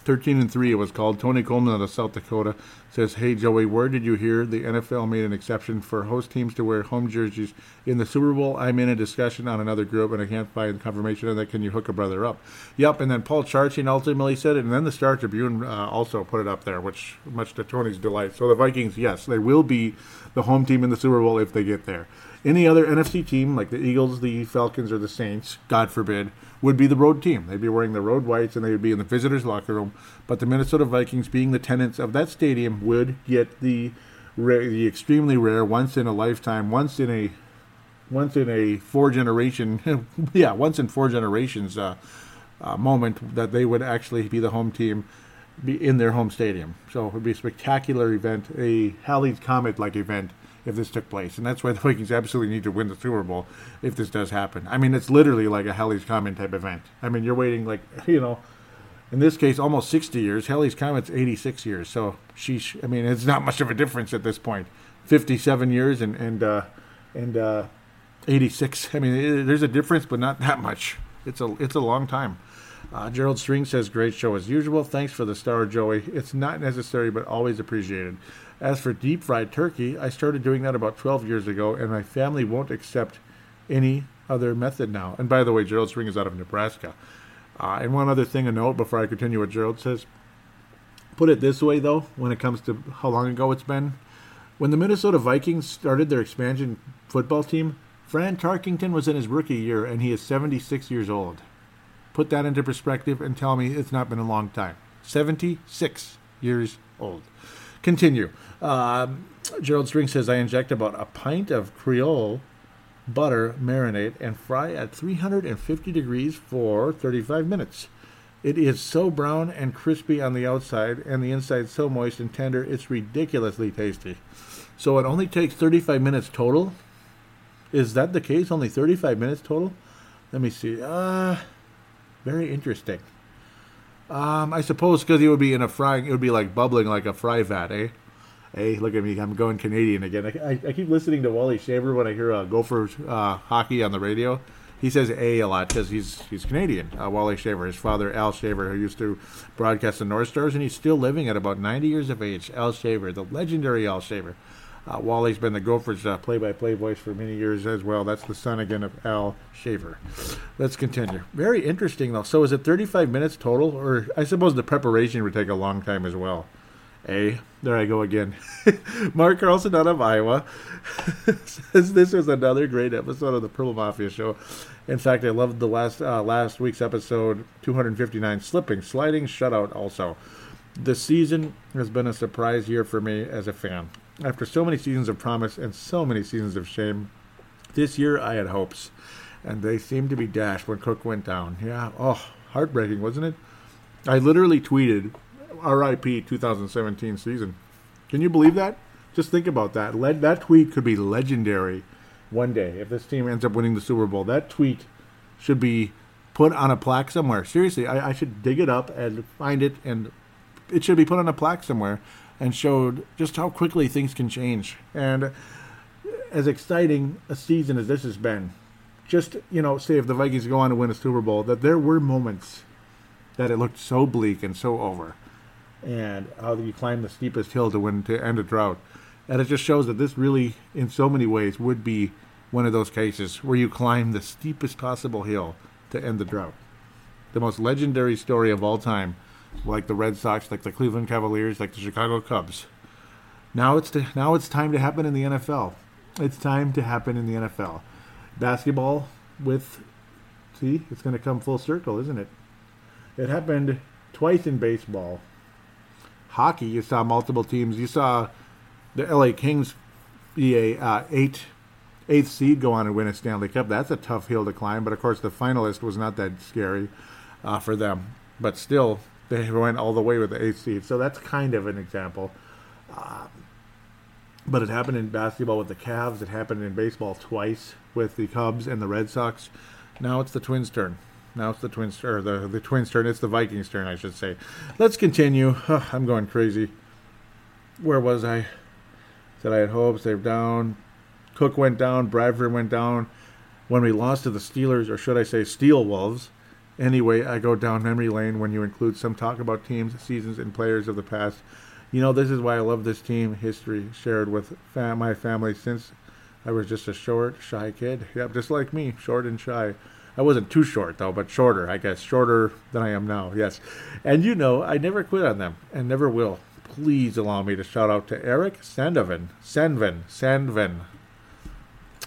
13 and 3, it was called. Tony Coleman out of South Dakota says, hey, Joey, where did you hear the NFL made an exception for host teams to wear home jerseys in the Super Bowl? I'm in a discussion on another group, and I can't find confirmation on that. Can you hook a brother up? Yep, and then Paul Charchin ultimately said it, and then the Star Tribune also put it up there, which much to Tony's delight. So the Vikings, yes, they will be the home team in the Super Bowl if they get there. Any other NFC team, like the Eagles, the Falcons, or the Saints, God forbid, would be the road team. They'd be wearing the road whites, and they would be in the visitors' locker room. But the Minnesota Vikings, being the tenants of that stadium, would get the extremely rare, once-in-a-lifetime, once in four generations moment that they would actually be the home team, be in their home stadium. So it would be a spectacular event, a Halley's Comet-like event, if this took place. And that's why the Vikings absolutely need to win the Super Bowl if this does happen. It's literally like a Halley's Comet type event. You're waiting in this case, almost 60 years. Halley's Comet's 86 years. So, sheesh. It's not much of a difference at this point. 57 years and 86. There's a difference, but not that much. It's a long time. Gerald String says, great show as usual. Thanks for the star, Joey. It's not necessary, but always appreciated. As for deep-fried turkey, I started doing that about 12 years ago, and my family won't accept any other method now. And by the way, Gerald String is out of Nebraska. And one other thing to note before I continue what Gerald says. Put it this way, though, when it comes to how long ago it's been. When the Minnesota Vikings started their expansion football team, Fran Tarkington was in his rookie year, and he is 76 years old. Put that into perspective and tell me it's not been a long time. 76 years old. Continue. Gerald String says, I inject about a pint of Creole butter marinade and fry at 350 degrees for 35 minutes. It is so brown and crispy on the outside and the inside so moist and tender, it's ridiculously tasty. So it only takes 35 minutes total? Is that the case? Only 35 minutes total? Let me see. Very interesting. I suppose because it would be in a frying, it would be like bubbling like a fry vat, eh? Hey, look at me, I'm going Canadian again. I keep listening to Wally Shaver when I hear Gopher hockey on the radio. He says A a lot because he's Canadian, Wally Shaver. His father, Al Shaver, who used to broadcast the North Stars, and he's still living at about 90 years of age. Al Shaver, the legendary Al Shaver. Wally's been the Gophers' play-by-play voice for many years as well. That's the son again of Al Shaver. Let's continue. Very interesting, though. So is it 35 minutes total? Or I suppose the preparation would take a long time as well. A, there I go again. Mark Carlson out of Iowa says this was another great episode of the Purple Mafia Show. In fact, I loved the last week's episode, 259, Slipping, Sliding, Shutout also. The season has been a surprise year for me as a fan. After so many seasons of promise and so many seasons of shame, this year I had hopes, and they seemed to be dashed when Cook went down. Yeah, heartbreaking, wasn't it? I literally tweeted, RIP 2017 season. Can you believe that? Just think about that. That tweet could be legendary one day. If this team ends up winning the Super Bowl, that tweet should be put on a plaque somewhere. Seriously, I should dig it up and find it, and it should be put on a plaque somewhere and showed just how quickly things can change. And as exciting a season as this has been, just, say if the Vikings go on to win a Super Bowl, that there were moments that it looked so bleak and so over, and how you climb the steepest hill to end a drought. And it just shows that this really, in so many ways, would be one of those cases where you climb the steepest possible hill to end the drought. The most legendary story of all time, like the Red Sox, like the Cleveland Cavaliers, like the Chicago Cubs. Now it's time to happen in the NFL. It's time to happen in the NFL. Basketball it's going to come full circle, isn't it? It happened twice in baseball. Hockey, you saw multiple teams. You saw the LA Kings be eighth seed go on and win a Stanley Cup. That's a tough hill to climb, but of course the finalist was not that scary for them. But still, they went all the way with the eighth seed. So that's kind of an example. But it happened in basketball with the Cavs. It happened in baseball twice with the Cubs and the Red Sox. Now it's the Twins' turn. The Twins' turn. It's the Vikings' turn, I should say. Let's continue. I'm going crazy. Where was I? Said I had hopes. They're down. Cook went down. Bradford went down. When we lost to the Steelers, or should I say Steel Wolves. Anyway, I go down memory lane when you include some talk about teams, seasons, and players of the past. This is why I love this team. History shared with my family since I was just a short, shy kid. Yep, just like me, short and shy. I wasn't too short, though, but shorter, I guess. Shorter than I am now, yes. And I never quit on them and never will. Please allow me to shout out to Eric Sandvin,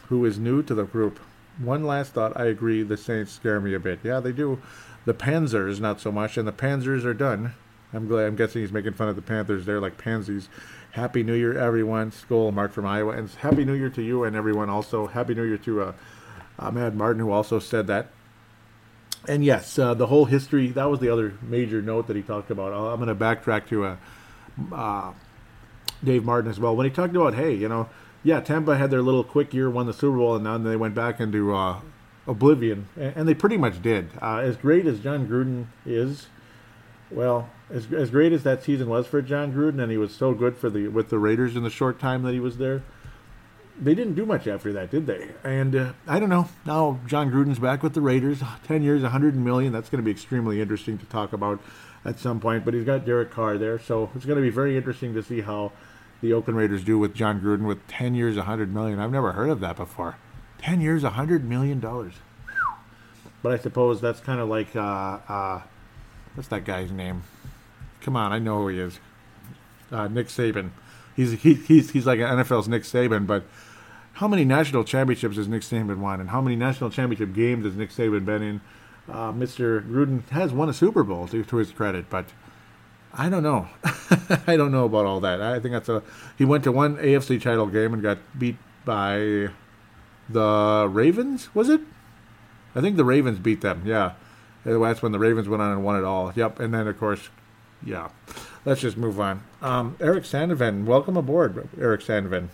who is new to the group. One last thought. I agree, the Saints scare me a bit. Yeah, they do. The Panzers, not so much, and the Panzers are done. I'm guessing he's making fun of the Panthers. They're like pansies. Happy New Year, everyone. Skull, Mark from Iowa. And Happy New Year to you and everyone also. Happy New Year to... Matt Martin, who also said that. And yes, the whole history, that was the other major note that he talked about. I'm going to backtrack to Dave Martin as well. When he talked about, Tampa had their little quick year, won the Super Bowl, and then they went back into oblivion. And they pretty much did. As great as John Gruden is, well, as great as that season was for John Gruden, and he was so good with the Raiders in the short time that he was there, they didn't do much after that, did they? And I don't know. Now John Gruden's back with the Raiders. 10 years, $100 million. That's going to be extremely interesting to talk about at some point. But he's got Derek Carr there. So it's going to be very interesting to see how the Oakland Raiders do with John Gruden with 10 years, $100 million. I've never heard of that before. 10 years, $100 million. But I suppose that's kind of like, what's that guy's name? Come on, I know who he is. Nick Saban. He's like an NFL's Nick Saban, but how many national championships has Nick Saban won, and how many national championship games has Nick Saban been in? Mr. Gruden has won a Super Bowl, to his credit, but I don't know. I don't know about all that. I think that's he went to one AFC title game and got beat by the Ravens, was it? I think the Ravens beat them, yeah. That's when the Ravens went on and won it all. Yep, and then, of course, yeah. Let's just move on. Eric Sandovan, welcome aboard, Eric Sandovan.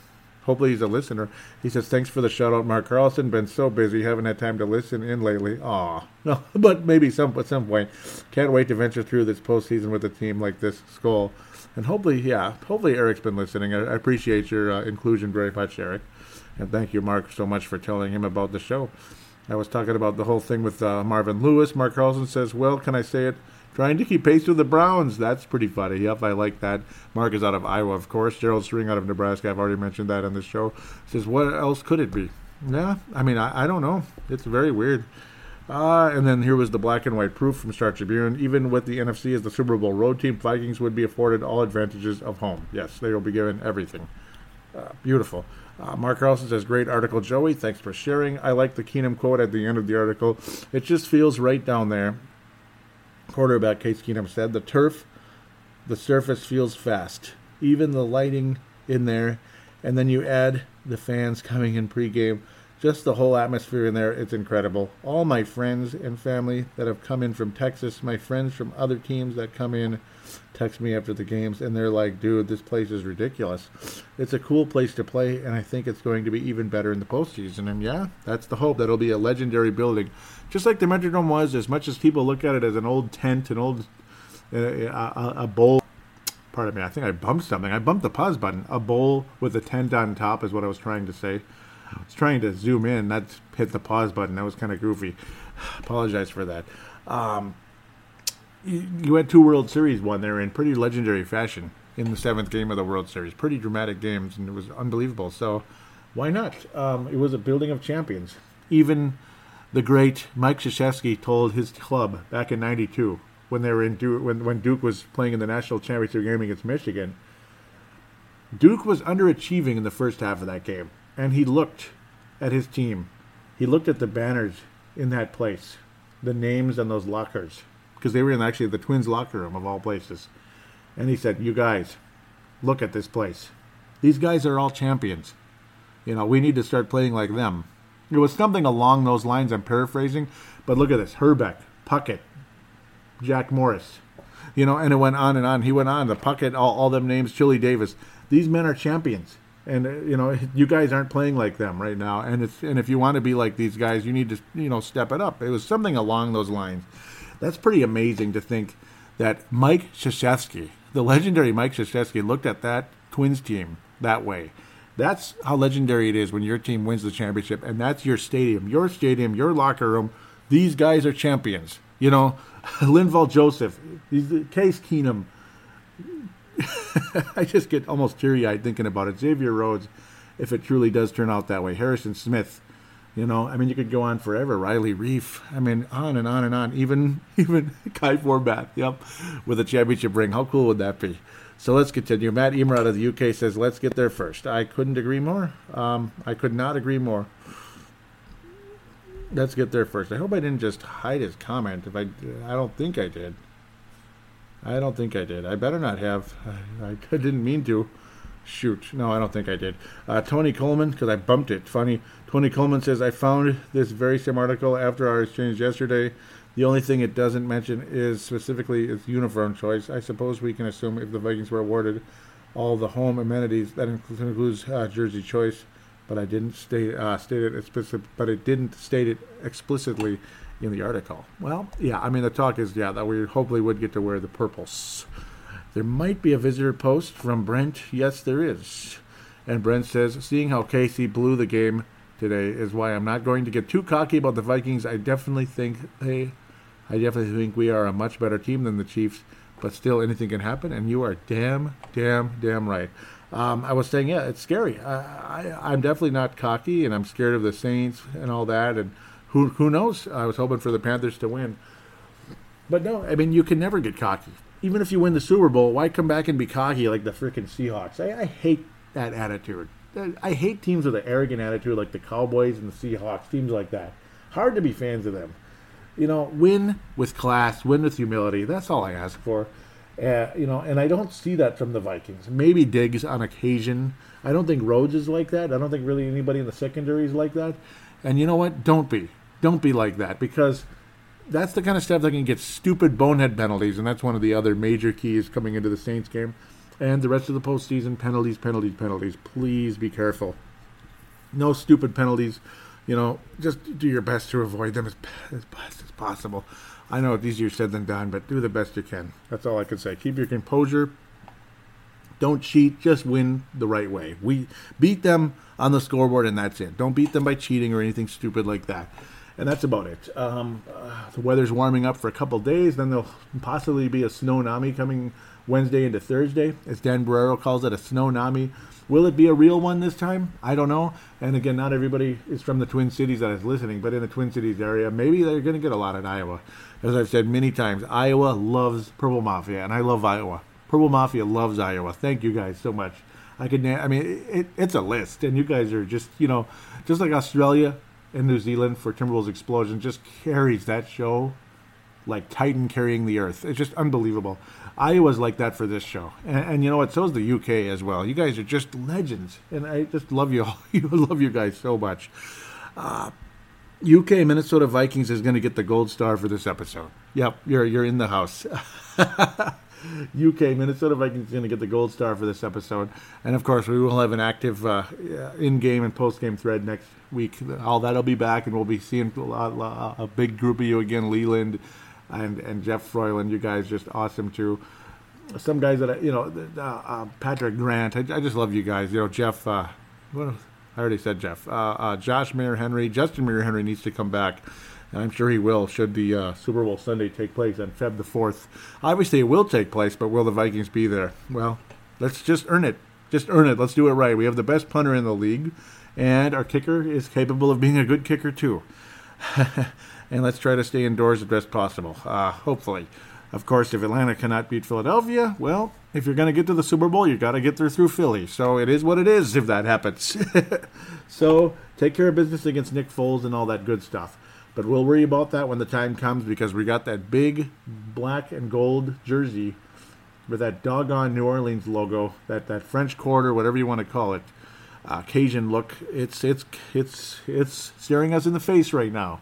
Hopefully he's a listener. He says, thanks for the shout-out, Mark Carlson. Been so busy, haven't had time to listen in lately. Aw. No, but maybe at some point. Can't wait to venture through this postseason with a team like this, Skull. And hopefully Eric's been listening. I appreciate your inclusion very much, Eric. And thank you, Mark, so much for telling him about the show. I was talking about the whole thing with Marvin Lewis. Mark Carlson says, well, can I say it? Trying to keep pace with the Browns. That's pretty funny. Yep, I like that. Mark is out of Iowa, of course. Gerald String out of Nebraska. I've already mentioned that on the show. Says, what else could it be? Yeah, I mean, I don't know. It's very weird. And then here was the black and white proof from Star Tribune. Even with the NFC as the Super Bowl road team, Vikings would be afforded all advantages of home. Yes, they will be given everything. Beautiful. Mark Carlson says, great article, Joey. Thanks for sharing. I like the Keenum quote at the end of the article. It just feels right down there. Quarterback Case Keenum said, the surface feels fast. Even the lighting in there. And then you add the fans coming in pregame. Just the whole atmosphere in there, it's incredible. All my friends and family that have come in from Texas, my friends from other teams that come in, text me after the games, and they're like, dude, this place is ridiculous. It's a cool place to play, and I think it's going to be even better in the postseason. And yeah, that's the hope. That'll be a legendary building. Just like the Metrodome was, as much as people look at it as an old tent, an old a bowl. Pardon me, I think I bumped something. I bumped the pause button. A bowl with a tent on top is what I was trying to say. I was trying to zoom in, not hit the pause button. That was kind of goofy. Apologize for that. You had two World Series won there in pretty legendary fashion in the seventh game of the World Series. Pretty dramatic games, and it was unbelievable. So why not? It was a building of champions. Even the great Mike Krzyzewski told his club back in '92 when they were in Duke, when Duke was playing in the national championship game against Michigan. Duke was underachieving in the first half of that game. And he looked at his team. He looked at the banners in that place, the names on those lockers, because they were in actually the Twins locker room of all places. And he said, you guys, look at this place. These guys are all champions. You know, we need to start playing like them. It was something along those lines. I'm paraphrasing, but look at this. Herbeck, Puckett, Jack Morris, you know, and it went on and on. He went on, the Puckett, all them names, Chili Davis. These men are champions. And, you know, you guys aren't playing like them right now. And if you want to be like these guys, you need to, you know, step it up. It was something along those lines. That's pretty amazing to think that Mike Krzyzewski, the legendary Mike Krzyzewski, looked at that Twins team that way. That's how legendary it is when your team wins the championship. And that's your stadium, your locker room. These guys are champions. You know, Linval Joseph, Case Keenum. I just get almost teary-eyed thinking about it. Xavier Rhodes, if it truly does turn out that way. Harrison Smith, you know, I mean, you could go on forever. Riley Reef, I mean, on and on and on. Even Kai Forbath, yep, with a championship ring. How cool would that be? So let's continue. Matt Emer out of the UK says, let's get there first. I couldn't agree more. I could not agree more. Let's get there first. I hope I didn't just hide his comment. If I don't think I did. I don't think I did. I better not have. I didn't mean to. Shoot. No, I don't think I did. Tony Coleman, because I bumped it. Funny. Tony Coleman says, I found this very same article after our exchange yesterday. The only thing it doesn't mention is specifically its uniform choice. I suppose we can assume if the Vikings were awarded all the home amenities, that includes jersey choice. But I didn't state it explicitly in the article. Well, yeah, I mean, the talk is, yeah, that we hopefully would get to wear the purples. There might be a visitor post from Brent. Yes, there is. And Brent says, seeing how KC blew the game today is why I'm not going to get too cocky about the Vikings. I definitely think we are a much better team than the Chiefs, but still anything can happen, and you are damn right. I was saying, yeah, it's scary. I'm definitely not cocky, and I'm scared of the Saints and all that, and who knows? I was hoping for the Panthers to win. But no, I mean, you can never get cocky. Even if you win the Super Bowl, why come back and be cocky like the freaking Seahawks? I hate that attitude. I hate teams with an arrogant attitude like the Cowboys and the Seahawks, teams like that. Hard to be fans of them. You know, win with class, win with humility. That's all I ask for. And I don't see that from the Vikings. Maybe Diggs on occasion. I don't think Rhodes is like that. I don't think really anybody in the secondary is like that. And you know what? Don't be like that, because that's the kind of stuff that can get stupid bonehead penalties, and that's one of the other major keys coming into the Saints game. And the rest of the postseason, penalties. Please be careful. No stupid penalties. You know, just do your best to avoid them as best as possible. I know it's easier said than done, but do the best you can. That's all I can say. Keep your composure. Don't cheat. Just win the right way. We beat them on the scoreboard, and that's it. Don't beat them by cheating or anything stupid like that. And that's about it. The weather's warming up for a couple days. Then there'll possibly be a snow-nami coming Wednesday into Thursday. As Dan Barrero calls it, a snow-nami. Will it be a real one this time? I don't know. And again, not everybody is from the Twin Cities that is listening, but in the Twin Cities area, maybe they're going to get a lot in Iowa. As I've said many times, Iowa loves Purple Mafia, and I love Iowa. Purple Mafia loves Iowa. Thank you guys so much. It's a list, and you guys are just, you know, just like Australia and New Zealand for Timberwolves Explosion just carries that show like Titan carrying the earth. It's just unbelievable. Iowa's like that for this show. And you know what? So is the UK as well. You guys are just legends. And I just love you all. I love you guys so much. UK Minnesota Vikings is going to get the gold star for this episode. Yep, you're in the house. UK Minnesota Vikings is going to get the gold star for this episode. And of course, we will have an active in-game and post-game thread next week. All that'll be back, and we'll be seeing a big group of you again. Leland and Jeff Froyland, you guys just awesome too. Some guys that Patrick Grant, I just love you guys. You know, Jeff. I already said Jeff. Josh Mayer-Henry, Justin Mayer-Henry needs to come back. And I'm sure he will, should the Super Bowl Sunday take place on Feb the 4th. Obviously, it will take place, but will the Vikings be there? Well, let's just earn it. Just earn it. Let's do it right. We have the best punter in the league, and our kicker is capable of being a good kicker, too. And let's try to stay indoors as best possible, hopefully. Of course, if Atlanta cannot beat Philadelphia, well, if you're going to get to the Super Bowl, you've got to get there through Philly. So it is what it is if that happens. So take care of business against Nick Foles and all that good stuff. But we'll worry about that when the time comes, because we got that big black and gold jersey with that doggone New Orleans logo, that French Quarter, whatever you want to call it, Cajun look. It's staring us in the face right now,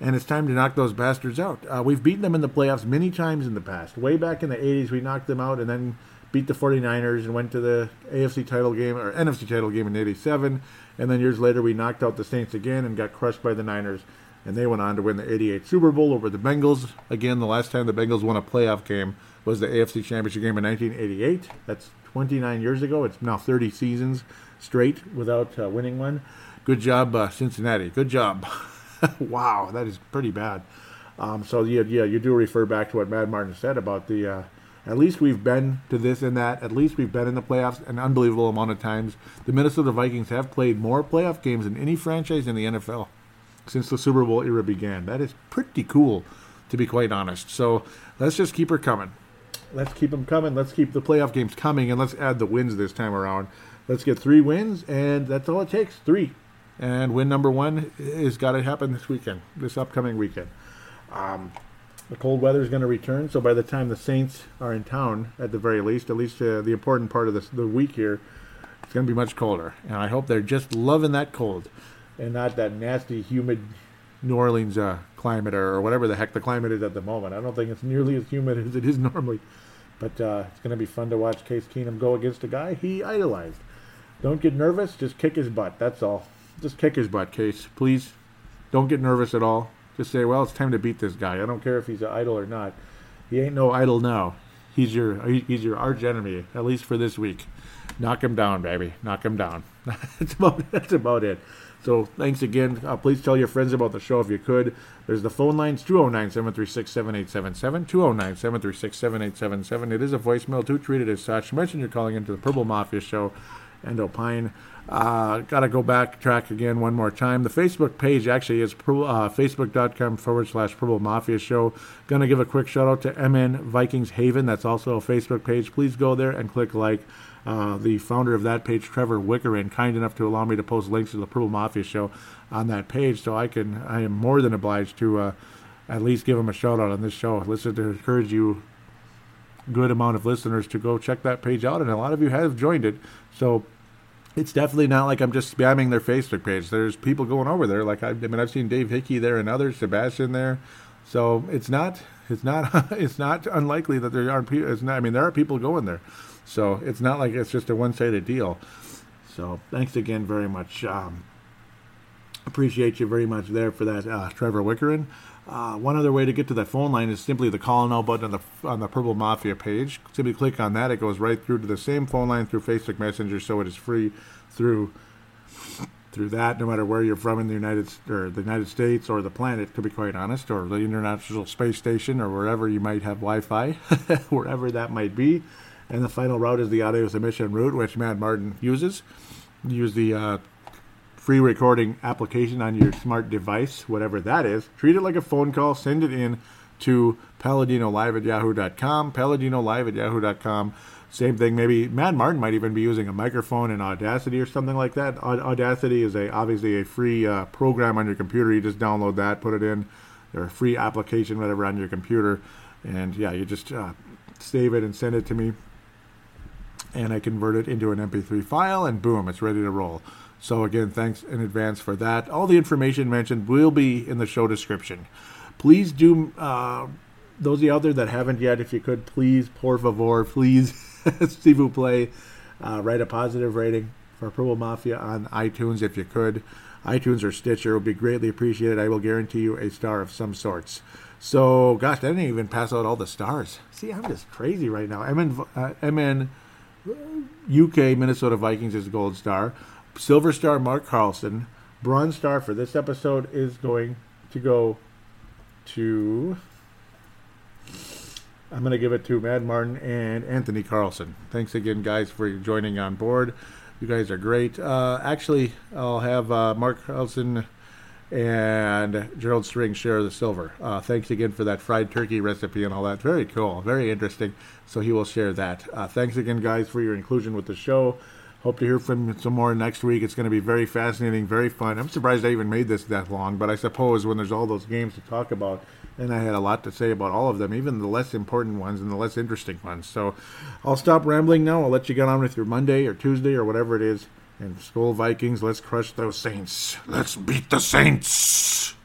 and it's time to knock those bastards out. We've beaten them in the playoffs many times in the past. Way back in the 80s, we knocked them out and then beat the 49ers and went to the AFC title game, or NFC title game in 87, and then years later we knocked out the Saints again and got crushed by the Niners. And they went on to win the 88 Super Bowl over the Bengals. Again, the last time the Bengals won a playoff game was the AFC Championship game in 1988. That's 29 years ago. It's now 30 seasons straight without winning one. Good job, Cincinnati. Good job. Wow, that is pretty bad. So, you do refer back to what Mad Martin said about the, at least we've been to this and that. At least we've been in the playoffs an unbelievable amount of times. The Minnesota Vikings have played more playoff games than any franchise in the NFL since the Super Bowl era began. That is pretty cool, to be quite honest. So let's just keep her coming. Let's keep them coming. Let's keep the playoff games coming, and let's add the wins this time around. Let's get 3 wins, and that's all it takes, 3. And win number 1 has got to happen this weekend, this upcoming weekend. The cold weather is going to return, so by the time the Saints are in town, at the very least, the important part of the week here, it's going to be much colder. And I hope they're just loving that cold, and not that nasty, humid New Orleans climate or whatever the heck the climate is at the moment. I don't think it's nearly as humid as it is normally. But it's going to be fun to watch Case Keenum go against a guy he idolized. Don't get nervous. Just kick his butt. That's all. Just kick his butt, Case. Please don't get nervous at all. Just say, well, it's time to beat this guy. I don't care if he's an idol or not. He ain't no idol now. He's your arch enemy, at least for this week. knock him down, baby. Knock him down. That's about it. So thanks again. Please tell your friends about the show if you could. There's the phone lines, 209-736-7877, 209-736-7877. It is a voicemail, too. Treat it as such. Mention you're calling into the Purple Mafia Show and opine. Got to go backtrack again one more time. The Facebook page actually is facebook.com/Purple Mafia Show. Going to give a quick shout out to MN Vikings Haven. That's also a Facebook page. Please go there and click like. The founder of that page, Trevor Wickerin, kind enough to allow me to post links to the Purple Mafia Show on that page, so I am more than obliged to at least give him a shout out on this show. Listen, to encourage you, good amount of listeners to go check that page out, and a lot of you have joined it, so it's definitely not like I'm just spamming their Facebook page. There's people going over there, like I've seen Dave Hickey there and others, Sebastian there, so it's not unlikely that there aren't people. There are people going there. So it's not like it's just a one-sided deal. So thanks again very much. Appreciate you very much there for that, Trevor Wickerin. One other way to get to that phone line is simply the call now button on the Purple Mafia page. Simply click on that. It goes right through to the same phone line through Facebook Messenger, so it is free through that, no matter where you're from in the United States or the planet, to be quite honest, or the International Space Station or wherever you might have Wi-Fi, wherever that might be. And the final route is the audio submission route, which Matt Martin uses. Use the free recording application on your smart device, whatever that is. Treat it like a phone call. Send it in to PaladinoLive@yahoo.com. PaladinoLive@yahoo.com. Same thing. Maybe Matt Martin might even be using a microphone in Audacity or something like that. Audacity is obviously a free program on your computer. You just download that, put it in, or a free application, whatever, on your computer. And, yeah, you just save it and send it to me. And I convert it into an MP3 file, and boom, it's ready to roll. So again, thanks in advance for that. All the information mentioned will be in the show description. Please do, those of you out there that haven't yet, if you could, please, por favor, please, s'il vous plaît, write a positive rating for Purple Mafia on iTunes if you could. iTunes or Stitcher would be greatly appreciated. I will guarantee you a star of some sorts. So, gosh, I didn't even pass out all the stars. See, I'm just crazy right now. MN UK Minnesota Vikings is gold star. Silver star, Mark Carlson. Bronze star for this episode is going to go to... I'm going to give it to Mad Martin and Anthony Carlson. Thanks again, guys, for joining on board. You guys are great. Actually, I'll have Mark Carlson and Gerald String share the silver. Thanks again for that fried turkey recipe and all that. Very cool. Very interesting. So he will share that. Thanks again, guys, for your inclusion with the show. Hope to hear from some more next week. It's going to be very fascinating, very fun. I'm surprised I even made this that long, but I suppose when there's all those games to talk about, and I had a lot to say about all of them, even the less important ones and the less interesting ones. So I'll stop rambling now. I'll let you get on with your Monday or Tuesday or whatever it is. And Skull Vikings, let's crush those Saints. Let's beat the Saints.